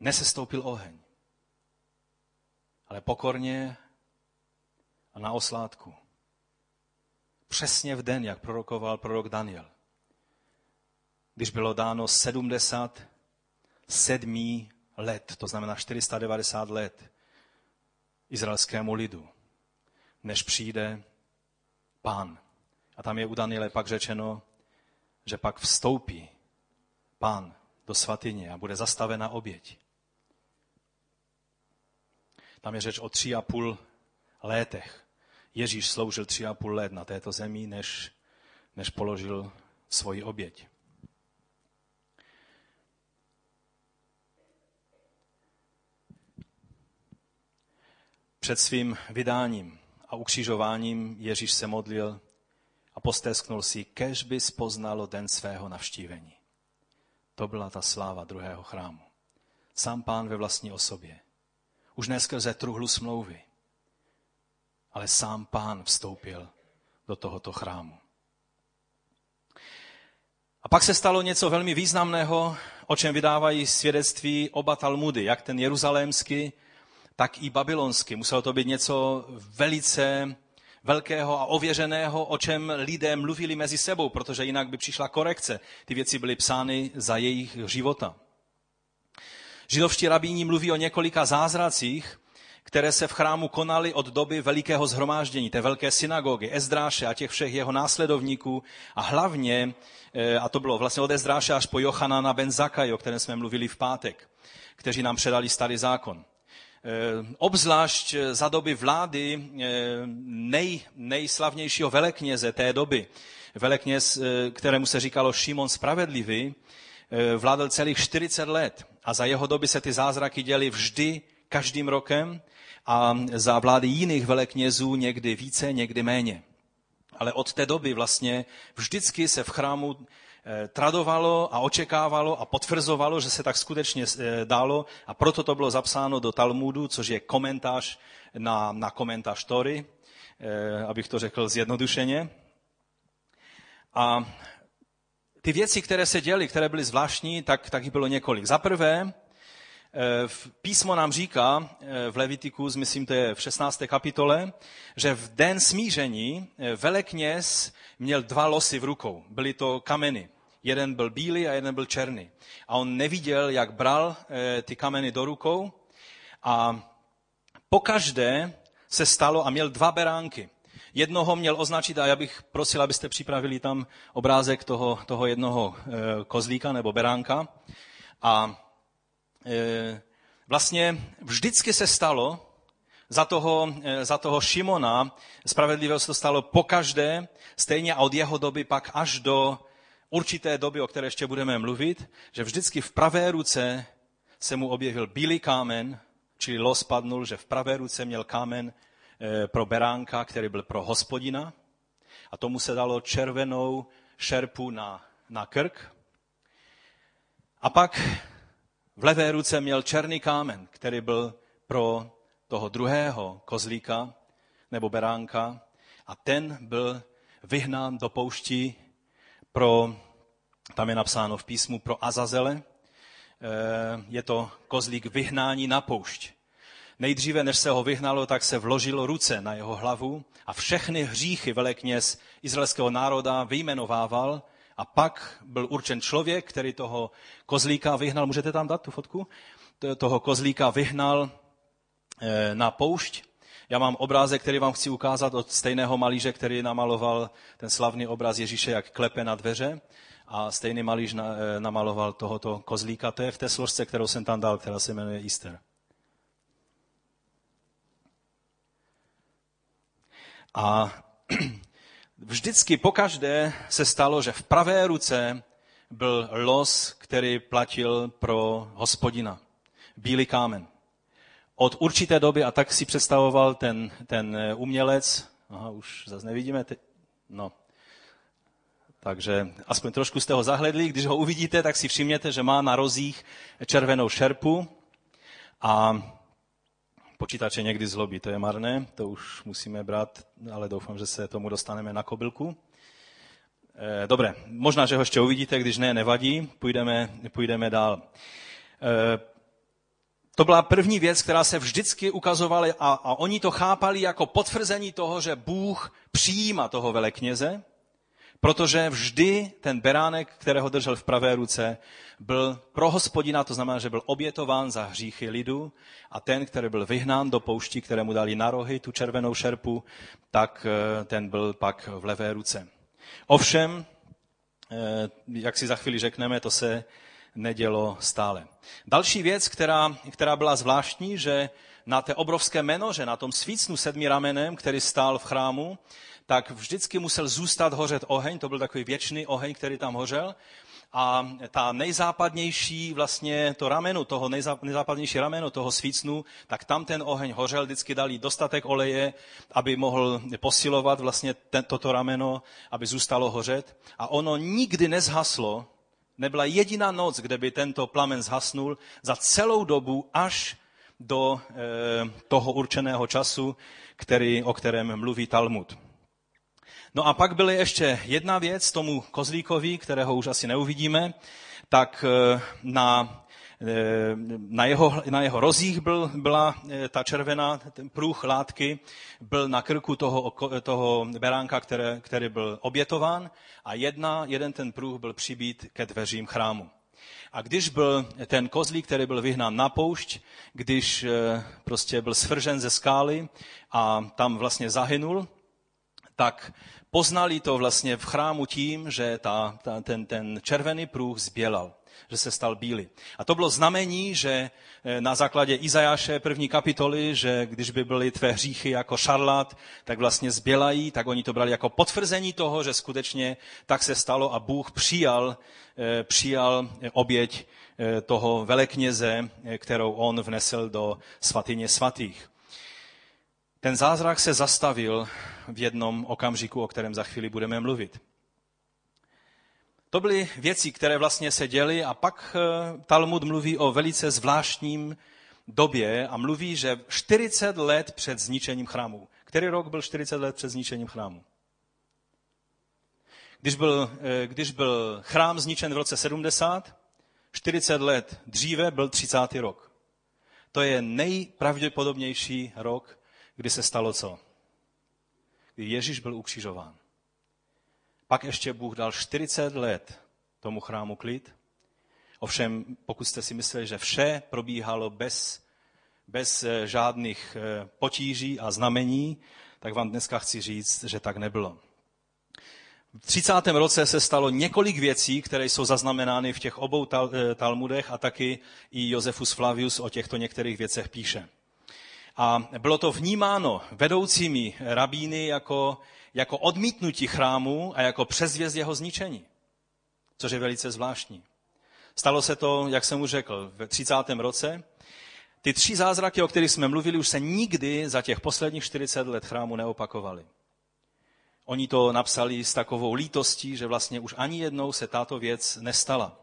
Nesestoupil oheň. Ale pokorně a na oslátku. Přesně v den, jak prorokoval prorok Daniel. Když bylo dáno sedmdesát sedm let, to znamená čtyři sta devadesát let izraelskému lidu, než přijde Pán. A tam je u Daniele pak řečeno, že pak vstoupí Pán do svatyně a bude zastavena oběť. Tam je řeč o tři a půl letech. Ježíš sloužil tři a půl let na této zemi, než, než položil svoji oběť. Před svým vydáním a ukřižováním Ježíš se modlil, a postesknul si, kež by spoznalo den svého navštívení. To byla ta sláva druhého chrámu. Sám Pán ve vlastní osobě. Už ne skrze truhlu smlouvy, ale sám Pán vstoupil do tohoto chrámu. A pak se stalo něco velmi významného, o čem vydávají svědectví oba Talmudy, jak ten jeruzalémský, tak i babylonský. Muselo to být něco velice velkého a ověřeného, o čem lidé mluvili mezi sebou, protože jinak by přišla korekce. Ty věci byly psány za jejich života. Židovští rabíni mluví o několika zázracích, které se v chrámu konaly od doby velikého shromáždění, té velké synagogy, Ezdráše a těch všech jeho následovníků a hlavně, a to bylo vlastně od Ezdráše až po Johannana ben Zakaj, o kterém jsme mluvili v pátek, kteří nám předali starý zákon. Obzvlášť za doby vlády nej, nejslavnějšího velekněze té doby, velekněz, kterému se říkalo Šimon Spravedlivý, vládl celých čtyřicet let a za jeho doby se ty zázraky děly vždy každým rokem a za vlády jiných veleknězů někdy více, někdy méně. Ale od té doby vlastně vždycky se v chrámu tradovalo a očekávalo a potvrzovalo, že se tak skutečně dalo a proto to bylo zapsáno do Talmudu, což je komentář na, na komentář Tóry, abych to řekl zjednodušeně. A ty věci, které se děly, které byly zvláštní, tak, tak jich bylo několik. Za prvé, Písmo nám říká v Levitiku, myslím, to je v šestnácté kapitole, že v den smíření velekněz měl dva losy v rukou. Byly to kameny. Jeden byl bílý a jeden byl černý. A on neviděl, jak bral ty kameny do rukou. A pokaždé se stalo a měl dva beránky. Jednoho měl označit a já bych prosil, abyste připravili tam obrázek toho, toho jednoho kozlíka nebo beránka. A vlastně vždycky se stalo, za toho, za toho Šimona spravedlivého se to stalo pokaždé, stejně a od jeho doby pak až do určité doby, o které ještě budeme mluvit, že vždycky v pravé ruce se mu objevil bílý kámen, čili los padnul, že v pravé ruce měl kámen pro beránka, který byl pro hospodina a tomu se dalo červenou šerpu na, na krk. A pak v levé ruce měl černý kámen, který byl pro toho druhého kozlíka nebo beránka a ten byl vyhnán do poušti pro, tam je napsáno v písmu, pro Azazele. Je to kozlík vyhnání na poušť. Nejdříve, než se ho vyhnalo, tak se vložilo ruce na jeho hlavu a všechny hříchy velekněz izraelského národa vyjmenovával. A pak byl určen člověk, který toho kozlíka vyhnal, můžete tam dát tu fotku? Toho kozlíka vyhnal na poušť. Já mám obrázek, který vám chci ukázat od stejného malíře, který namaloval ten slavný obraz Ježíše, jak klepe na dveře. A stejný malíř namaloval tohoto kozlíka. To je v té složce, kterou jsem tam dal, která se jmenuje Easter. A vždycky pokaždé se stalo, že v pravé ruce byl los, který platil pro hospodina. Bílý kámen. Od určité doby, a tak si představoval ten, ten umělec, aha, už zase nevidíme, te... no. Takže aspoň trošku jste ho zahledli, když ho uvidíte, tak si všimněte, že má na rozích červenou šerpu a počítače někdy zlobí, to je marné, to už musíme brát, ale doufám, že se tomu dostaneme na kobylku. E, dobré, možná, že ho ještě uvidíte, když ne, nevadí, půjdeme, půjdeme dál. E, to byla první věc, která se vždycky ukazovala a, a oni to chápali jako potvrzení toho, že Bůh přijíma toho velekněze, protože vždy ten beránek, kterého držel v pravé ruce, byl pro hospodina, to znamená, že byl obětován za hříchy lidu a ten, který byl vyhnán do poušti, kterému dali na rohy tu červenou šerpu, tak ten byl pak v levé ruce. Ovšem, jak si za chvíli řekneme, to se nedělo stále. Další věc, která, která byla zvláštní, že na té obrovské menoře, na tom svícnu sedmi ramenem, který stál v chrámu, tak vždycky musel zůstat hořet oheň, to byl takový věčný oheň, který tam hořel a ta nejzápadnější vlastně to rameno, toho nejzápadnější rameno toho svícnu, tak tam ten oheň hořel, vždycky dali dostatek oleje, aby mohl posilovat vlastně toto rameno, aby zůstalo hořet. A ono nikdy nezhaslo, nebyla jediná noc, kde by tento plamen zhasnul za celou dobu až do e, toho určeného času, který, o kterém mluví Talmud. No a pak byla ještě jedna věc tomu kozlíkovi, kterého už asi neuvidíme, tak na, na, jeho, na jeho rozích byl, byla ta červená, ten průh látky byl na krku toho, toho beránka, které, který byl obětován, a jedna, jeden ten průh byl přibít ke dveřím chrámu. A když byl ten kozlík, který byl vyhnán na poušť, když prostě byl svržen ze skály a tam vlastně zahynul, tak poznali to vlastně v chrámu tím, že ta, ta, ten, ten červený průh zbělal, že se stal bílý. A to bylo znamení, že na základě Izajáše první kapitoly, že když by byly tvé hříchy jako šarlat, tak vlastně zbělají, tak oni to brali jako potvrzení toho, že skutečně tak se stalo a Bůh přijal, přijal oběť toho velekněze, kterou on vnesl do svatyně svatých. Ten zázrak se zastavil v jednom okamžiku, o kterém za chvíli budeme mluvit. To byly věci, které vlastně se děly, a pak Talmud mluví o velice zvláštním době a mluví, že čtyřicet let před zničením chrámu. Který rok byl čtyřicet let před zničením chrámu? Když byl, když byl chrám zničen v roce sedmdesát, čtyřicet let dříve byl třicátý rok. To je nejpravděpodobnější rok, kdy se stalo co? Kdy Ježíš byl ukřižován. Pak ještě Bůh dal čtyřicet let tomu chrámu klid. Ovšem, pokud jste si mysleli, že vše probíhalo bez, bez žádných potíží a znamení, tak vám dneska chci říct, že tak nebylo. V třicátém roce se stalo několik věcí, které jsou zaznamenány v těch obou tal- Talmudech, a taky i Josefus Flavius o těchto některých věcech píše. A bylo to vnímáno vedoucími rabíny jako, jako odmítnutí chrámu a jako předzvěst jeho zničení, což je velice zvláštní. Stalo se to, jak jsem už řekl, v třicátém roce. Ty tři zázraky, o kterých jsme mluvili, už se nikdy za těch posledních čtyřicet let chrámu neopakovaly. Oni to napsali s takovou lítostí, že vlastně už ani jednou se tato věc nestala.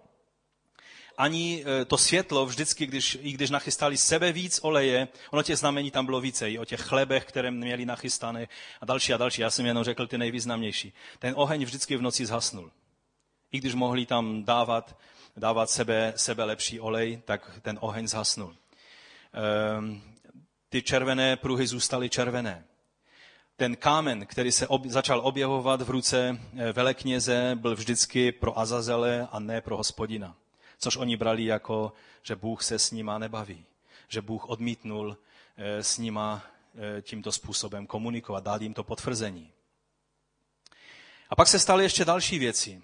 Ani to světlo vždycky, když, i když nachystali sebe víc oleje, ono těch znamení tam bylo více, i o těch chlebech, které měli nachystané a další a další. Já jsem jenom řekl ty nejvýznamnější. Ten oheň vždycky v noci zhasnul. I když mohli tam dávat, dávat sebe, sebe lepší olej, tak ten oheň zhasnul. Ehm, ty červené pruhy zůstaly červené. Ten kámen, který se ob, začal objevovat v ruce velekněze, byl vždycky pro Azazele a ne pro Hospodina. Což oni brali jako, že Bůh se s nima nebaví, že Bůh odmítnul s nima tímto způsobem komunikovat, dal jim to potvrzení. A pak se staly ještě další věci.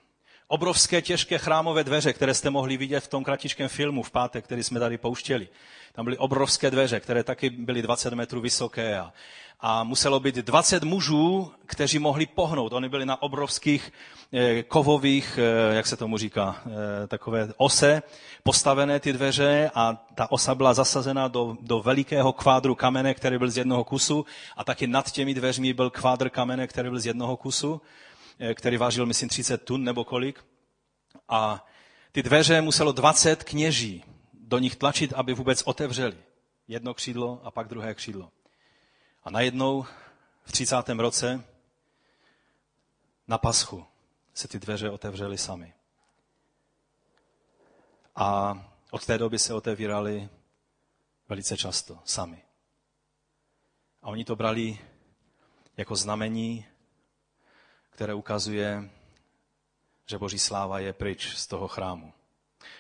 Obrovské, těžké chrámové dveře, které jste mohli vidět v tom kratičkém filmu v pátek, který jsme tady pouštěli. Tam byly obrovské dveře, které taky byly dvacet metrů vysoké a, a muselo být dvacet mužů, kteří mohli pohnout. Oni byli na obrovských eh, kovových, eh, jak se tomu říká, eh, takové ose, postavené ty dveře, a ta osa byla zasazena do, do velikého kvádru kamene, který byl z jednoho kusu, a taky nad těmi dveřmi byl kvádr kamene, který byl z jednoho kusu, který vážil, myslím, třicet tun nebo kolik. A ty dveře muselo dvacet kněží do nich tlačit, aby vůbec otevřeli. Jedno křídlo a pak druhé křídlo. A najednou v třicátém roce na Paschu se ty dveře otevřely sami. A od té doby se otevíraly velice často sami. A oni to brali jako znamení, které ukazuje, že Boží sláva je pryč z toho chrámu.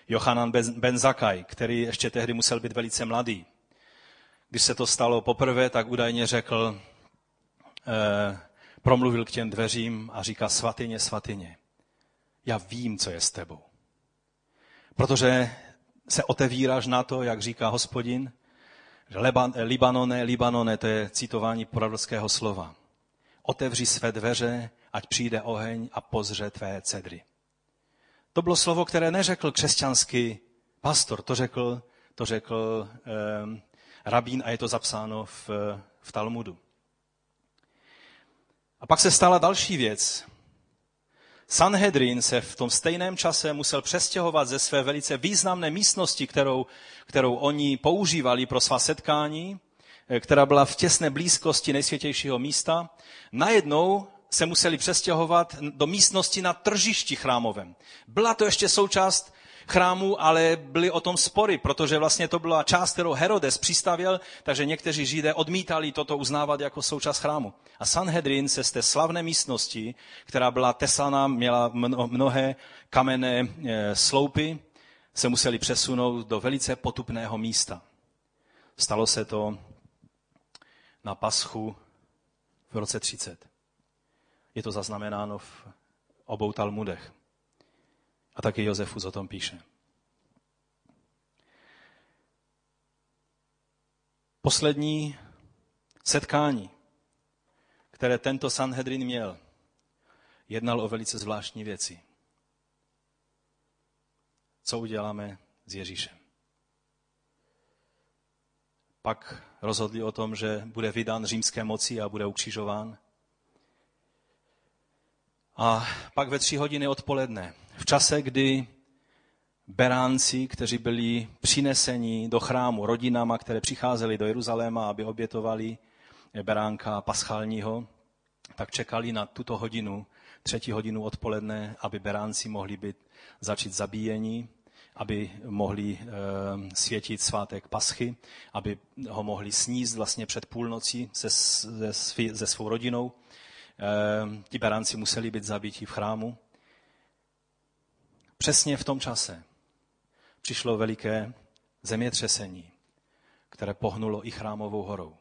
Johannan ben Zakaj, který ještě tehdy musel být velice mladý. Když se to stalo poprvé, tak údajně řekl, eh, promluvil k těm dveřím a říká: svatyně, svatyně, já vím, co je s tebou. Protože se otevíráš na to, jak říká Hospodin, že Liban, Libanone, Libanone, to je citování prorockého slova. Otevři své dveře, ať přijde oheň a pozře tvé cedry. To bylo slovo, které neřekl křesťanský pastor, to řekl, to řekl eh, rabín a je to zapsáno v, v Talmudu. A pak se stala další věc. Sanhedrin se v tom stejném čase musel přestěhovat ze své velice významné místnosti, kterou, kterou oni používali pro svá setkání, která byla v těsné blízkosti nejsvětějšího místa, najednou se museli přestěhovat do místnosti na tržišti chrámovém. Byla to ještě součást chrámu, ale byly o tom spory, protože vlastně to byla část, kterou Herodes přistavěl, takže někteří Židé odmítali toto uznávat jako součást chrámu. A Sanhedrin se z té slavné místnosti, která byla tesaná, měla mnohé kamenné sloupy, se museli přesunout do velice potupného místa. Stalo se to na Paschu v roce třicet. Je to zaznamenáno v obou Talmudech. A taky Josefus o tom píše. Poslední setkání, které tento Sanhedrin měl, jednal o velice zvláštní věci. Co uděláme s Ježíšem? Pak rozhodli o tom, že bude vydán římské moci a bude ukřižován. A pak ve tři hodiny odpoledne, v čase, kdy beránci, kteří byli přineseni do chrámu rodinama, které přicházeli do Jeruzaléma, aby obětovali beránka paschálního, tak čekali na tuto hodinu, třetí hodinu odpoledne, aby beránci mohli být začít zabíjeni, aby mohli e, světit svátek Paschy, aby ho mohli sníst vlastně před půlnocí se, se, se svou rodinou. E, ti beránci museli být zabiti v chrámu. Přesně v tom čase přišlo veliké zemětřesení, které pohnulo i chrámovou horou.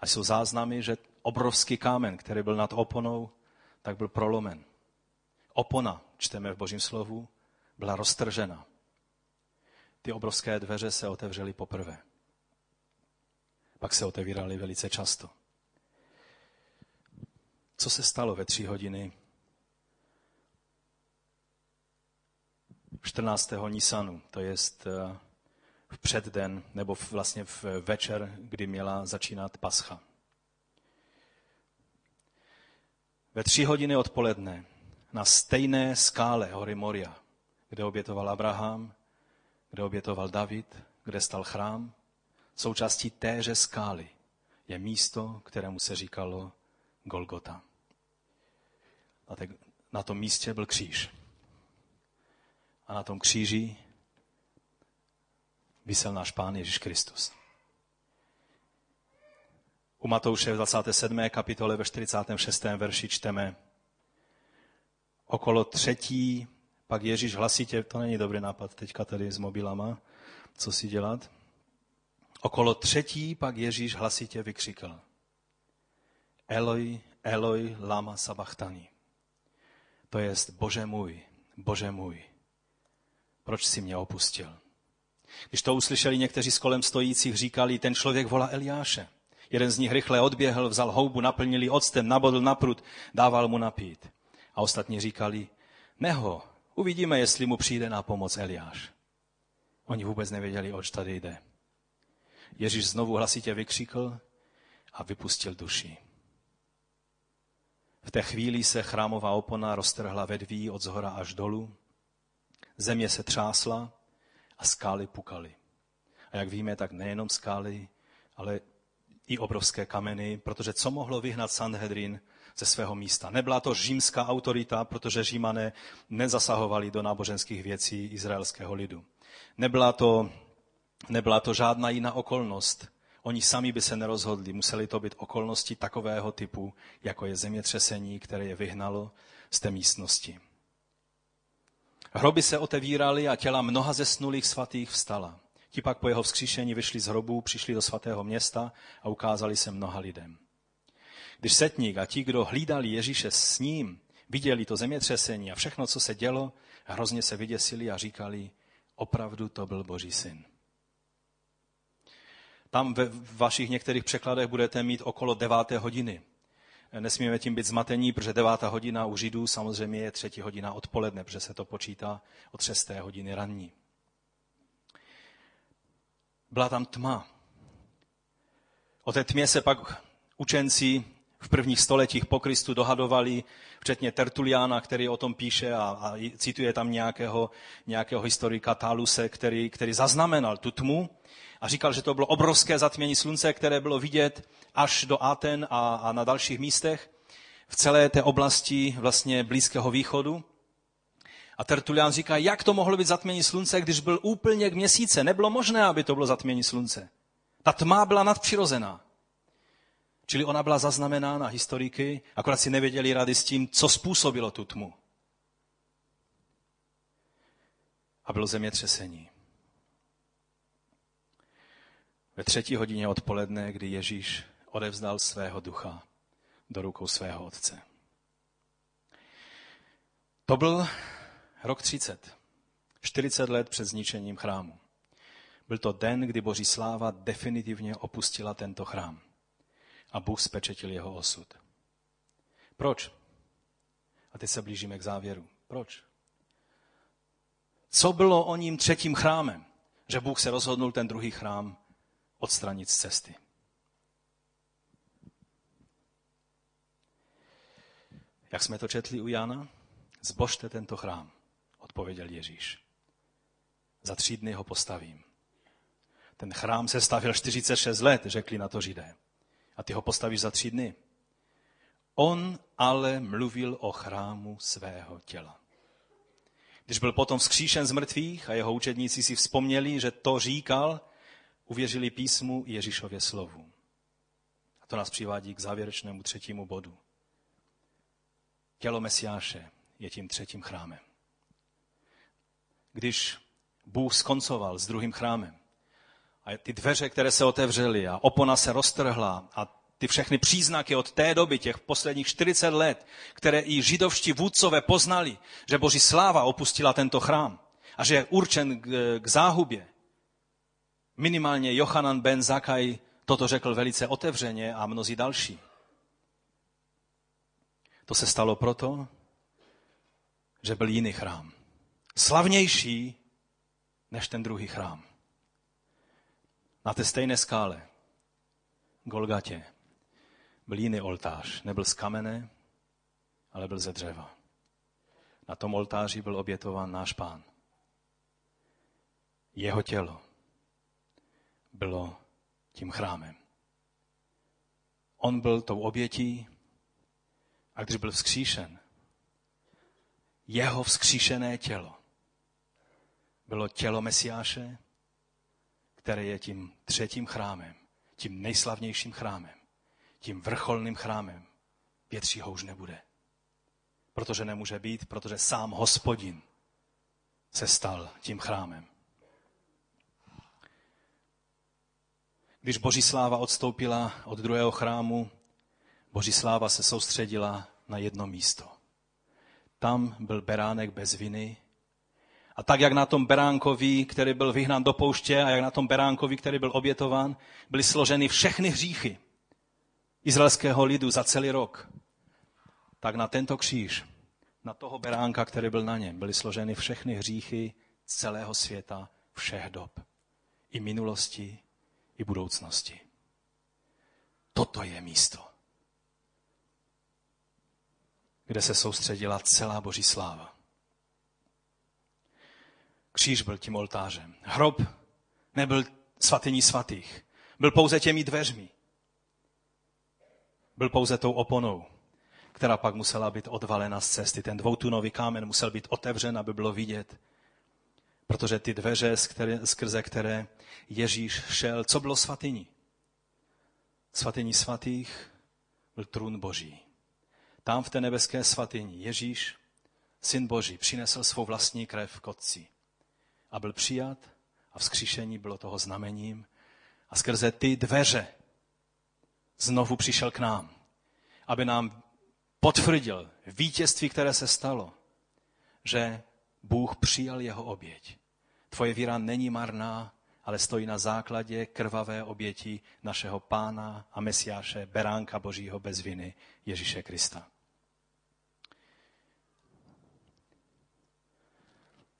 A jsou záznamy, že obrovský kámen, který byl nad oponou, tak byl prolomen. Opona, čteme v Božím slovu, byla roztržena. Ty obrovské dveře se otevřely poprvé. Pak se otevíraly velice často. Co se stalo ve tři hodiny čtrnáctého Nisanu, to jest v předden, nebo vlastně v večer, kdy měla začínat Pascha. Ve tři hodiny odpoledne na stejné skále hory Moria, kde obětoval Abraham, kde obětoval David, kde stal chrám, součástí téže skály je místo, kterému se říkalo Golgota. A tak na tom místě byl kříž. A na tom kříži visel náš Pán Ježíš Kristus. U Matouše v dvacáté sedmé kapitole ve čtyřicátém šestém verši čteme: okolo třetí pak Ježíš hlasitě, to není dobrý nápad teďka tady s mobilama, co si dělat. Okolo třetí pak Ježíš hlasitě vykřikl: Eloi, Eloi, lama sabachtani. To jest: Bože můj, Bože můj, proč jsi mě opustil? Když to uslyšeli někteří z kolem stojících, říkali: ten člověk volá Eliáše. Jeden z nich rychle odběhl, vzal houbu, naplnili octem, nabodl na prut, dával mu napít. A ostatní říkali: neho, uvidíme, jestli mu přijde na pomoc Eliáš. Oni vůbec nevěděli, oč tady jde. Ježíš znovu hlasitě vykřikl a vypustil duši. V té chvíli se chrámová opona roztrhla ve dví od zhora až dolů, země se třásla a skály pukaly. A jak víme, tak nejenom skály, ale i obrovské kameny, protože co mohlo vyhnat Sanhedrin ze svého místa? Nebyla to římská autorita, protože Římané nezasahovali do náboženských věcí izraelského lidu. Nebyla to, nebyla to žádná jiná okolnost. Oni sami by se nerozhodli. Museli to být okolnosti takového typu, jako je zemětřesení, které je vyhnalo z té místnosti. Hroby se otevíraly a těla mnoha zesnulých svatých vstala. Ti pak po jeho vzkříšení vyšli z hrobů, přišli do svatého města a ukázali se mnoha lidem. Když setník a ti, kdo hlídali Ježíše s ním, viděli to zemětřesení a všechno, co se dělo, hrozně se vyděsili a říkali: opravdu to byl Boží syn. Tam ve vašich některých překladech budete mít okolo deváté hodiny. nesmíme tím být zmatení, protože devátá hodina u Židů samozřejmě je třetí hodina odpoledne, protože se to počítá od šesté hodiny ranní. Byla tam tma. O té tmě se pak učenci v prvních stoletích po Kristu dohadovali, včetně Tertuliana, který o tom píše a, a cituje tam nějakého, nějakého historika Taluse, který, který zaznamenal tu tmu a říkal, že to bylo obrovské zatmění slunce, které bylo vidět až do Aten a, a na dalších místech v celé té oblasti vlastně Blízkého východu. A Tertulian říká, jak to mohlo být zatmění slunce, když byl úplně k měsíce. Nebylo možné, aby to bylo zatmění slunce. Ta tma byla nadpřirozená. Čili ona byla zaznamenána historiky, akorát si nevěděli rady s tím, co způsobilo tu tmu. A bylo zemětřesení. Ve třetí hodině odpoledne, kdy Ježíš odevzdal svého ducha do rukou svého otce. To byl rok třicet, čtyřicet let před zničením chrámu. Byl to den, kdy Boží sláva definitivně opustila tento chrám. A Bůh spečetil jeho osud. Proč? A teď se blížíme k závěru. Proč? Co bylo o ním třetím chrámem, že Bůh se rozhodnul ten druhý chrám odstranit z cesty? Jak jsme to četli u Jana? Zbožte tento chrám, odpověděl Ježíš. Za tři dny ho postavím. Ten chrám se stavěl čtyřicet šest let, řekli na to Židé. A ty ho postavíš za tři dny. On ale mluvil o chrámu svého těla. Když byl potom vzkříšen z mrtvých a jeho učedníci si vzpomněli, že to říkal, uvěřili písmu Ježíšově slovu. A to nás přivádí k závěrečnému třetímu bodu. Tělo Mesiáše je tím třetím chrámem. Když Bůh skoncoval s druhým chrámem, a ty dveře, které se otevřely a opona se roztrhla a ty všechny příznaky od té doby, těch posledních čtyřicet let, které i židovští vůdcové poznali, že Boží sláva opustila tento chrám a že je určen k, k záhubě. Minimálně Johannan ben Zakaj toto řekl velice otevřeně a mnozí další. To se stalo proto, že byl jiný chrám. Slavnější než ten druhý chrám. Na té stejné skále, Golgatě, byl jiný oltář. Nebyl z kamene, ale byl ze dřeva. Na tom oltáři byl obětován náš Pán. Jeho tělo bylo tím chrámem. On byl tou obětí a když byl vzkříšen, jeho vzkříšené tělo bylo tělo Mesiáše, které je tím třetím chrámem, tím nejslavnějším chrámem, tím vrcholným chrámem. Většího už nebude. Protože nemůže být, protože sám Hospodin se stal tím chrámem. Když Boží sláva odstoupila od druhého chrámu, Boží sláva se soustředila na jedno místo. Tam byl beránek bez viny, a tak, jak na tom beránkovi, který byl vyhnán do pouště a jak na tom beránkovi, který byl obětován, byly složeny všechny hříchy izraelského lidu za celý rok, tak na tento kříž, na toho beránka, který byl na něm, byly složeny všechny hříchy celého světa, všech dob. I minulosti, i budoucnosti. Toto je místo, kde se soustředila celá Boží sláva. Kříž byl tím oltářem. Hrob nebyl svatyní svatých. Byl pouze těmi dveřmi. Byl pouze tou oponou, která pak musela být odvalena z cesty. Ten dvoutunový kámen musel být otevřen, aby bylo vidět. Protože ty dveře, skrze které Ježíš šel, co bylo svatyní? Svatyní svatých byl trůn Boží. Tam v té nebeské svatyni Ježíš, Syn Boží, přinesl svou vlastní krev k Otci. A byl přijat a vzkříšení bylo toho znamením. A skrze ty dveře znovu přišel k nám, aby nám potvrdil vítězství, které se stalo, že Bůh přijal jeho oběť. Tvoje víra není marná ale stojí na základě krvavé oběti našeho Pána a Mesiáše, beránka Božího bez viny, Ježíše Krista.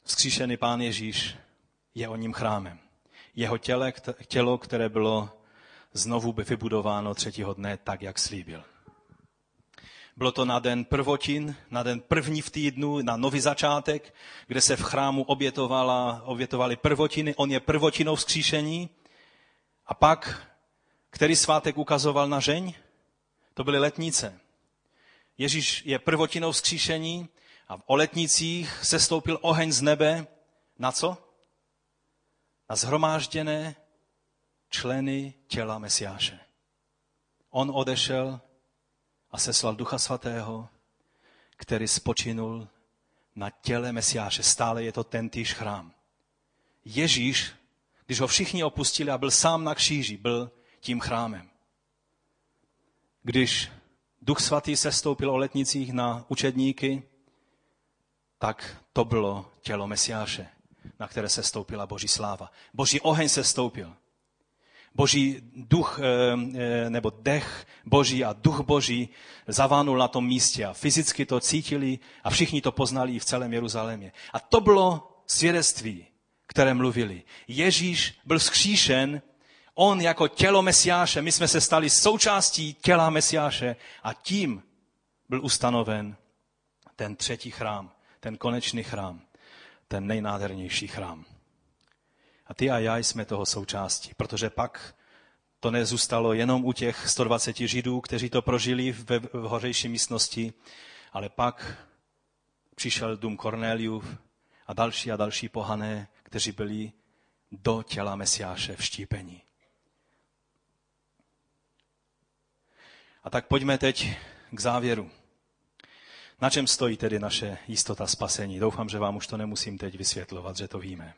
Vzkříšený Pán Ježíš je oním chrámem. Jeho těle, tělo, které bylo znovu vybudováno třetího dne, tak, jak slíbil. Bylo to na den prvotin, na den první v týdnu, na nový začátek, kde se v chrámu obětovala, obětovaly prvotiny. On je prvotinou vzkříšení. A pak, který svátek ukazoval na žeň? To byly letnice. Ježíš je prvotinou vzkříšení a o letnicích sestoupil oheň z nebe. Na co? Na shromážděné členy těla Mesiáše. On odešel a seslal Ducha Svatého, který spočinul na těle Mesiáše. Stále je to tentýž chrám. Ježíš, když ho všichni opustili a byl sám na kříži, byl tím chrámem. Když Duch Svatý sestoupil o letnicích na učedníky, tak to bylo tělo Mesiáše, na které sestoupila Boží sláva. Boží oheň sestoupil. Boží duch, nebo dech Boží a duch Boží zavánul na tom místě a fyzicky to cítili a všichni to poznali v celém Jeruzalémě. A to bylo svědectví, které mluvili. Ježíš byl vzkříšen, on jako tělo Mesiáše, my jsme se stali součástí těla Mesiáše a tím byl ustanoven ten třetí chrám, ten konečný chrám, ten nejnádhernější chrám. A ty a já jsme toho součástí, protože pak to nezůstalo jenom u těch sto dvaceti Židů, kteří to prožili ve hořejší místnosti, ale pak přišel dům Kornéliův a další a další pohané, kteří byli do těla Mesiáše vštípeni. A tak pojďme teď k závěru. Na čem stojí tedy naše jistota spasení? Doufám, že vám už to nemusím teď vysvětlovat, že to víme.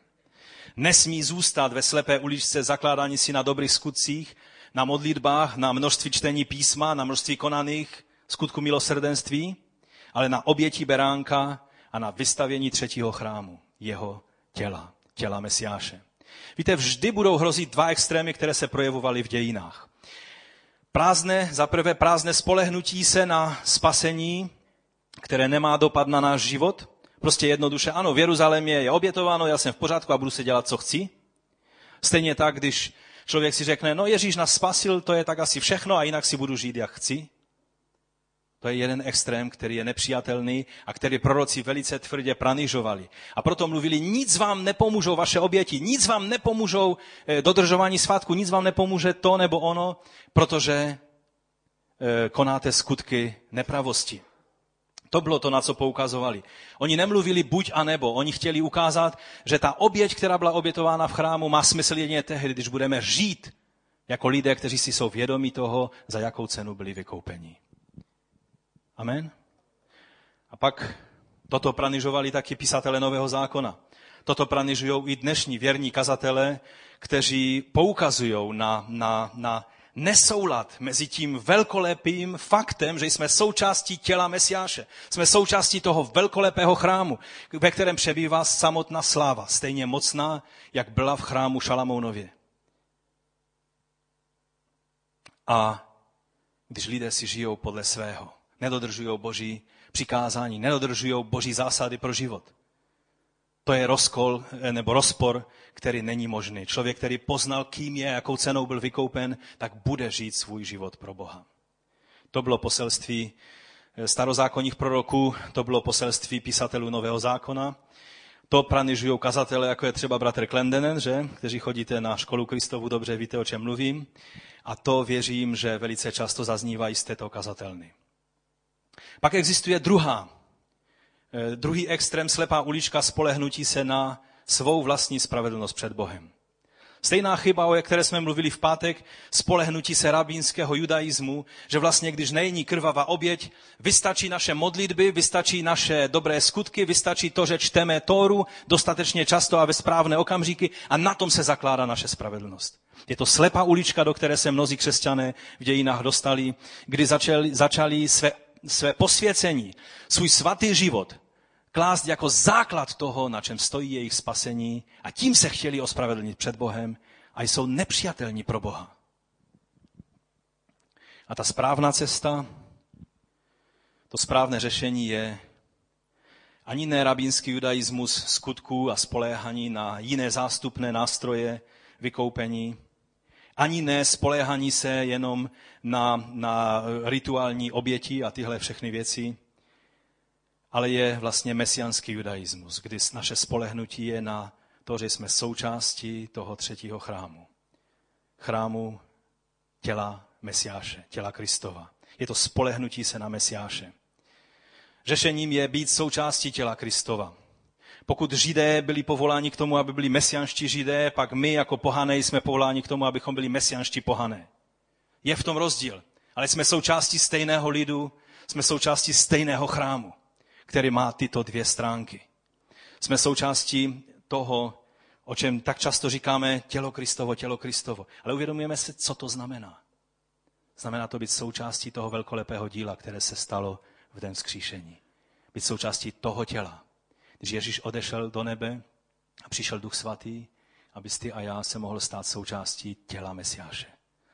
Nesmí zůstat ve slepé uličce zakládání si na dobrých skutcích, na modlitbách, na množství čtení písma, na množství konaných skutků milosrdenství, ale na oběti beránka a na vystavění třetího chrámu, jeho těla, těla Mesiáše. Víte, vždy budou hrozit dva extrémy, které se projevovaly v dějinách. Prázdné, zaprvé prázdné spolehnutí se na spasení, které nemá dopad na náš život. Prostě jednoduše, ano, v Jeruzalémě je obětováno, já jsem v pořádku a budu si dělat, co chci. Stejně tak, když člověk si řekne, no Ježíš nás spasil, to je tak asi všechno a jinak si budu žít, jak chci. To je jeden extrém, který je nepřijatelný a který proroci velice tvrdě pranýžovali. A proto mluvili, nic vám nepomůžou vaše oběti, nic vám nepomůžou dodržování svátku, nic vám nepomůže to nebo ono, protože konáte skutky nepravosti. To bylo to, na co poukazovali. Oni nemluvili buď a nebo. Oni chtěli ukázat, že ta oběť, která byla obětována v chrámu, má smysl jedině tehdy, když budeme žít jako lidé, kteří si jsou vědomi toho, za jakou cenu byli vykoupeni. Amen? A pak toto pranižovali taky pisatelé Nového zákona. Toto pranižují i dnešní věrní kazatelé, kteří poukazují na... na, na nesoulad mezi tím velkolepým faktem, že jsme součástí těla Mesiáše. Jsme součástí toho velkolepého chrámu, ve kterém přebývá samotná sláva, stejně mocná, jak byla v chrámu Šalamounově. A když lidé si žijou podle svého, nedodržují Boží přikázání, nedodržují Boží zásady pro život. To je rozkol nebo rozpor, který není možný. Člověk, který poznal, kým je, jakou cenou byl vykoupen, tak bude žít svůj život pro Boha. To bylo poselství starozákonních proroků, to bylo poselství pisatelů Nového zákona. To pranižují kazatele, jako je třeba bratr Klendenen, že? Kteří chodíte na školu Kristovu, dobře víte, o čem mluvím. A to věřím, že velice často zaznívají z této kazatelny. Pak existuje druhá Druhý extrém, slepá ulička spolehnutí se na svou vlastní spravedlnost před Bohem. Stejná chyba, o které jsme mluvili v pátek, spolehnutí se rabínského judaismu, že vlastně, když není krvavá oběť, vystačí naše modlitby, vystačí naše dobré skutky, vystačí to, že čteme Tóru dostatečně často a ve správné okamžiky a na tom se zakládá naše spravedlnost. Je to slepá ulička, do které se mnozí křesťané v dějinách dostali, kdy začali, začali své své posvěcení, svůj svatý život klást jako základ toho, na čem stojí jejich spasení, a tím se chtěli ospravedlnit před Bohem a jsou nepřijatelní pro Boha. A ta správná cesta, to správné řešení je ani ne rabínský judaismus skutků a spoléhání na jiné zástupné nástroje vykoupení, ani ne spoléhání se jenom na, na rituální oběti a tyhle všechny věci, ale je vlastně mesiánský judaismus, kdy naše spolehnutí je na to, že jsme součástí toho třetího chrámu. Chrámu těla Mesiáše, těla Kristova. Je to spolehnutí se na Mesiáše. Řešením je být součástí těla Kristova. Pokud Židé byli povoláni k tomu, aby byli mesianští Židé, pak my jako pohané jsme povoláni k tomu, abychom byli mesianští pohané. Je v tom rozdíl, ale jsme součástí stejného lidu, jsme součástí stejného chrámu, který má tyto dvě stránky. Jsme součástí toho, o čem tak často říkáme tělo Kristovo, tělo Kristovo. Ale uvědomujeme si, co to znamená. Znamená to být součástí toho velkolepého díla, které se stalo v den vzkříšení. Být součástí toho těla. Když Ježíš odešel do nebe a přišel Duch Svatý, abys ty a já se mohl stát součástí těla Mesiáše.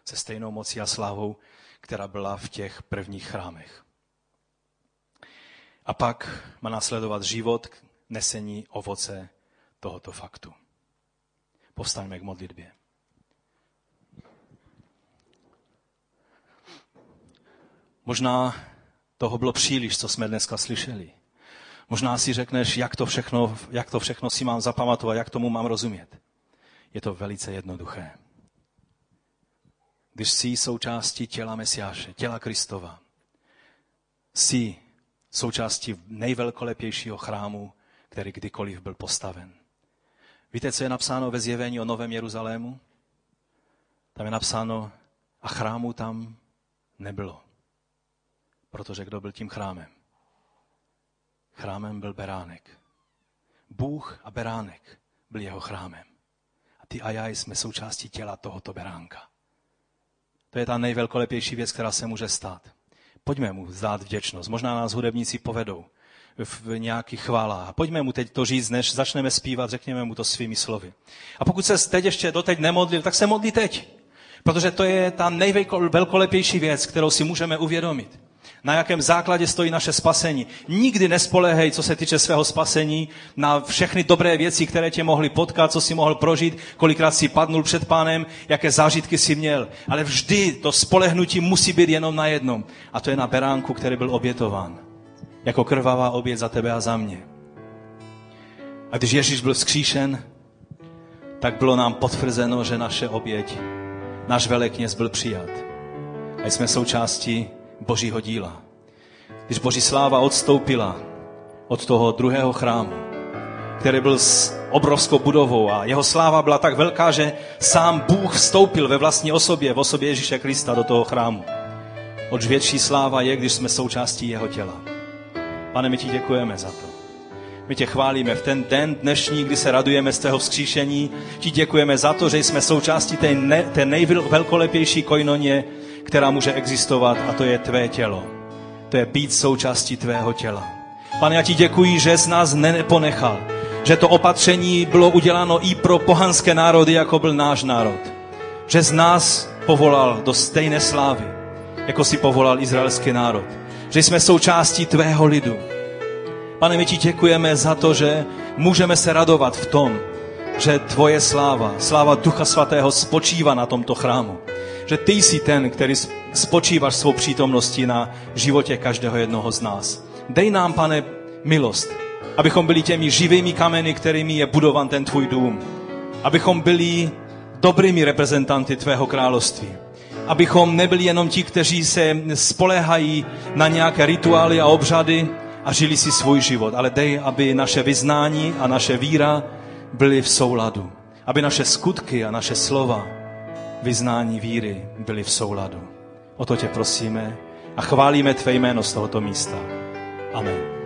Se stejnou mocí a slávou, která byla v těch prvních chrámech. A pak má následovat život k nesení ovoce tohoto faktu. Povstaňme k modlitbě. Možná toho bylo příliš, co jsme dneska slyšeli. Možná si řekneš, jak to všechno, jak to všechno si mám zapamatovat, jak tomu mám rozumět. Je to velice jednoduché. Když jsi součástí těla Mesiáše, těla Kristova, jsi součástí nejvelkolepějšího chrámu, který kdykoliv byl postaven. Víte, co je napsáno ve Zjevení o Novém Jeruzalému? Tam je napsáno, a chrámu tam nebylo. Protože kdo byl tím chrámem? Chrámem byl beránek. Bůh a beránek byl jeho chrámem. A ty a já jsme součástí těla tohoto beránka. To je ta nejvelkolepější věc, která se může stát. Pojďme mu zdát vděčnost. Možná nás hudebníci povedou v nějakých chválách. Pojďme mu teď to říct, než začneme zpívat, řekněme mu to svými slovy. A pokud se teď ještě doteď nemodlil, tak se modlí teď. Protože to je ta nejvelkolepější věc, kterou si můžeme uvědomit. Na jakém základě stojí naše spasení. Nikdy nespoléhej, co se týče svého spasení, na všechny dobré věci, které tě mohly potkat, co si mohl prožít, kolikrát si padnul před Pánem, jaké zážitky si měl. Ale vždy to spolehnutí musí být jenom na jednom. A to je na beránku, který byl obětován. Jako krvavá oběť za tebe a za mě. A když Ježíš byl vzkříšen, tak bylo nám potvrzeno, že naše oběť, náš velekněz byl přijat. A jsme součástí Božího díla. Když Boží sláva odstoupila od toho druhého chrámu, který byl s obrovskou budovou a jeho sláva byla tak velká, že sám Bůh vstoupil ve vlastní osobě, v osobě Ježíše Krista do toho chrámu. Oč větší sláva je, když jsme součástí jeho těla. Pane, my ti děkujeme za to. My tě chválíme v ten den dnešní, kdy se radujeme z tého vzkříšení. Ti děkujeme za to, že jsme součástí té, ne, té nejvelkolepější koinonie, která může existovat, a to je tvé tělo. To je být součástí tvého těla. Pane, já ti děkuji, že jsi nás neponechal, že to opatření bylo uděláno i pro pohanské národy, jako byl náš národ. Že z nás povolal do stejné slávy, jako si povolal izraelský národ. Že jsme součástí tvého lidu. Pane, my ti děkujeme za to, že můžeme se radovat v tom, že tvoje sláva, sláva Ducha Svatého spočívá na tomto chrámu. Že ty jsi ten, který spočíváš svou přítomností na životě každého jednoho z nás. Dej nám, Pane, milost, abychom byli těmi živými kameny, kterými je budovan ten tvůj dům. Abychom byli dobrými reprezentanty tvého království. Abychom nebyli jenom ti, kteří se spoléhají na nějaké rituály a obřady a žili si svůj život. Ale dej, aby naše vyznání a naše víra byly v souladu. Aby naše skutky a naše slova, vyznání víry, byly v souladu. O to tě prosíme a chválíme tvé jméno z tohoto místa. Amen.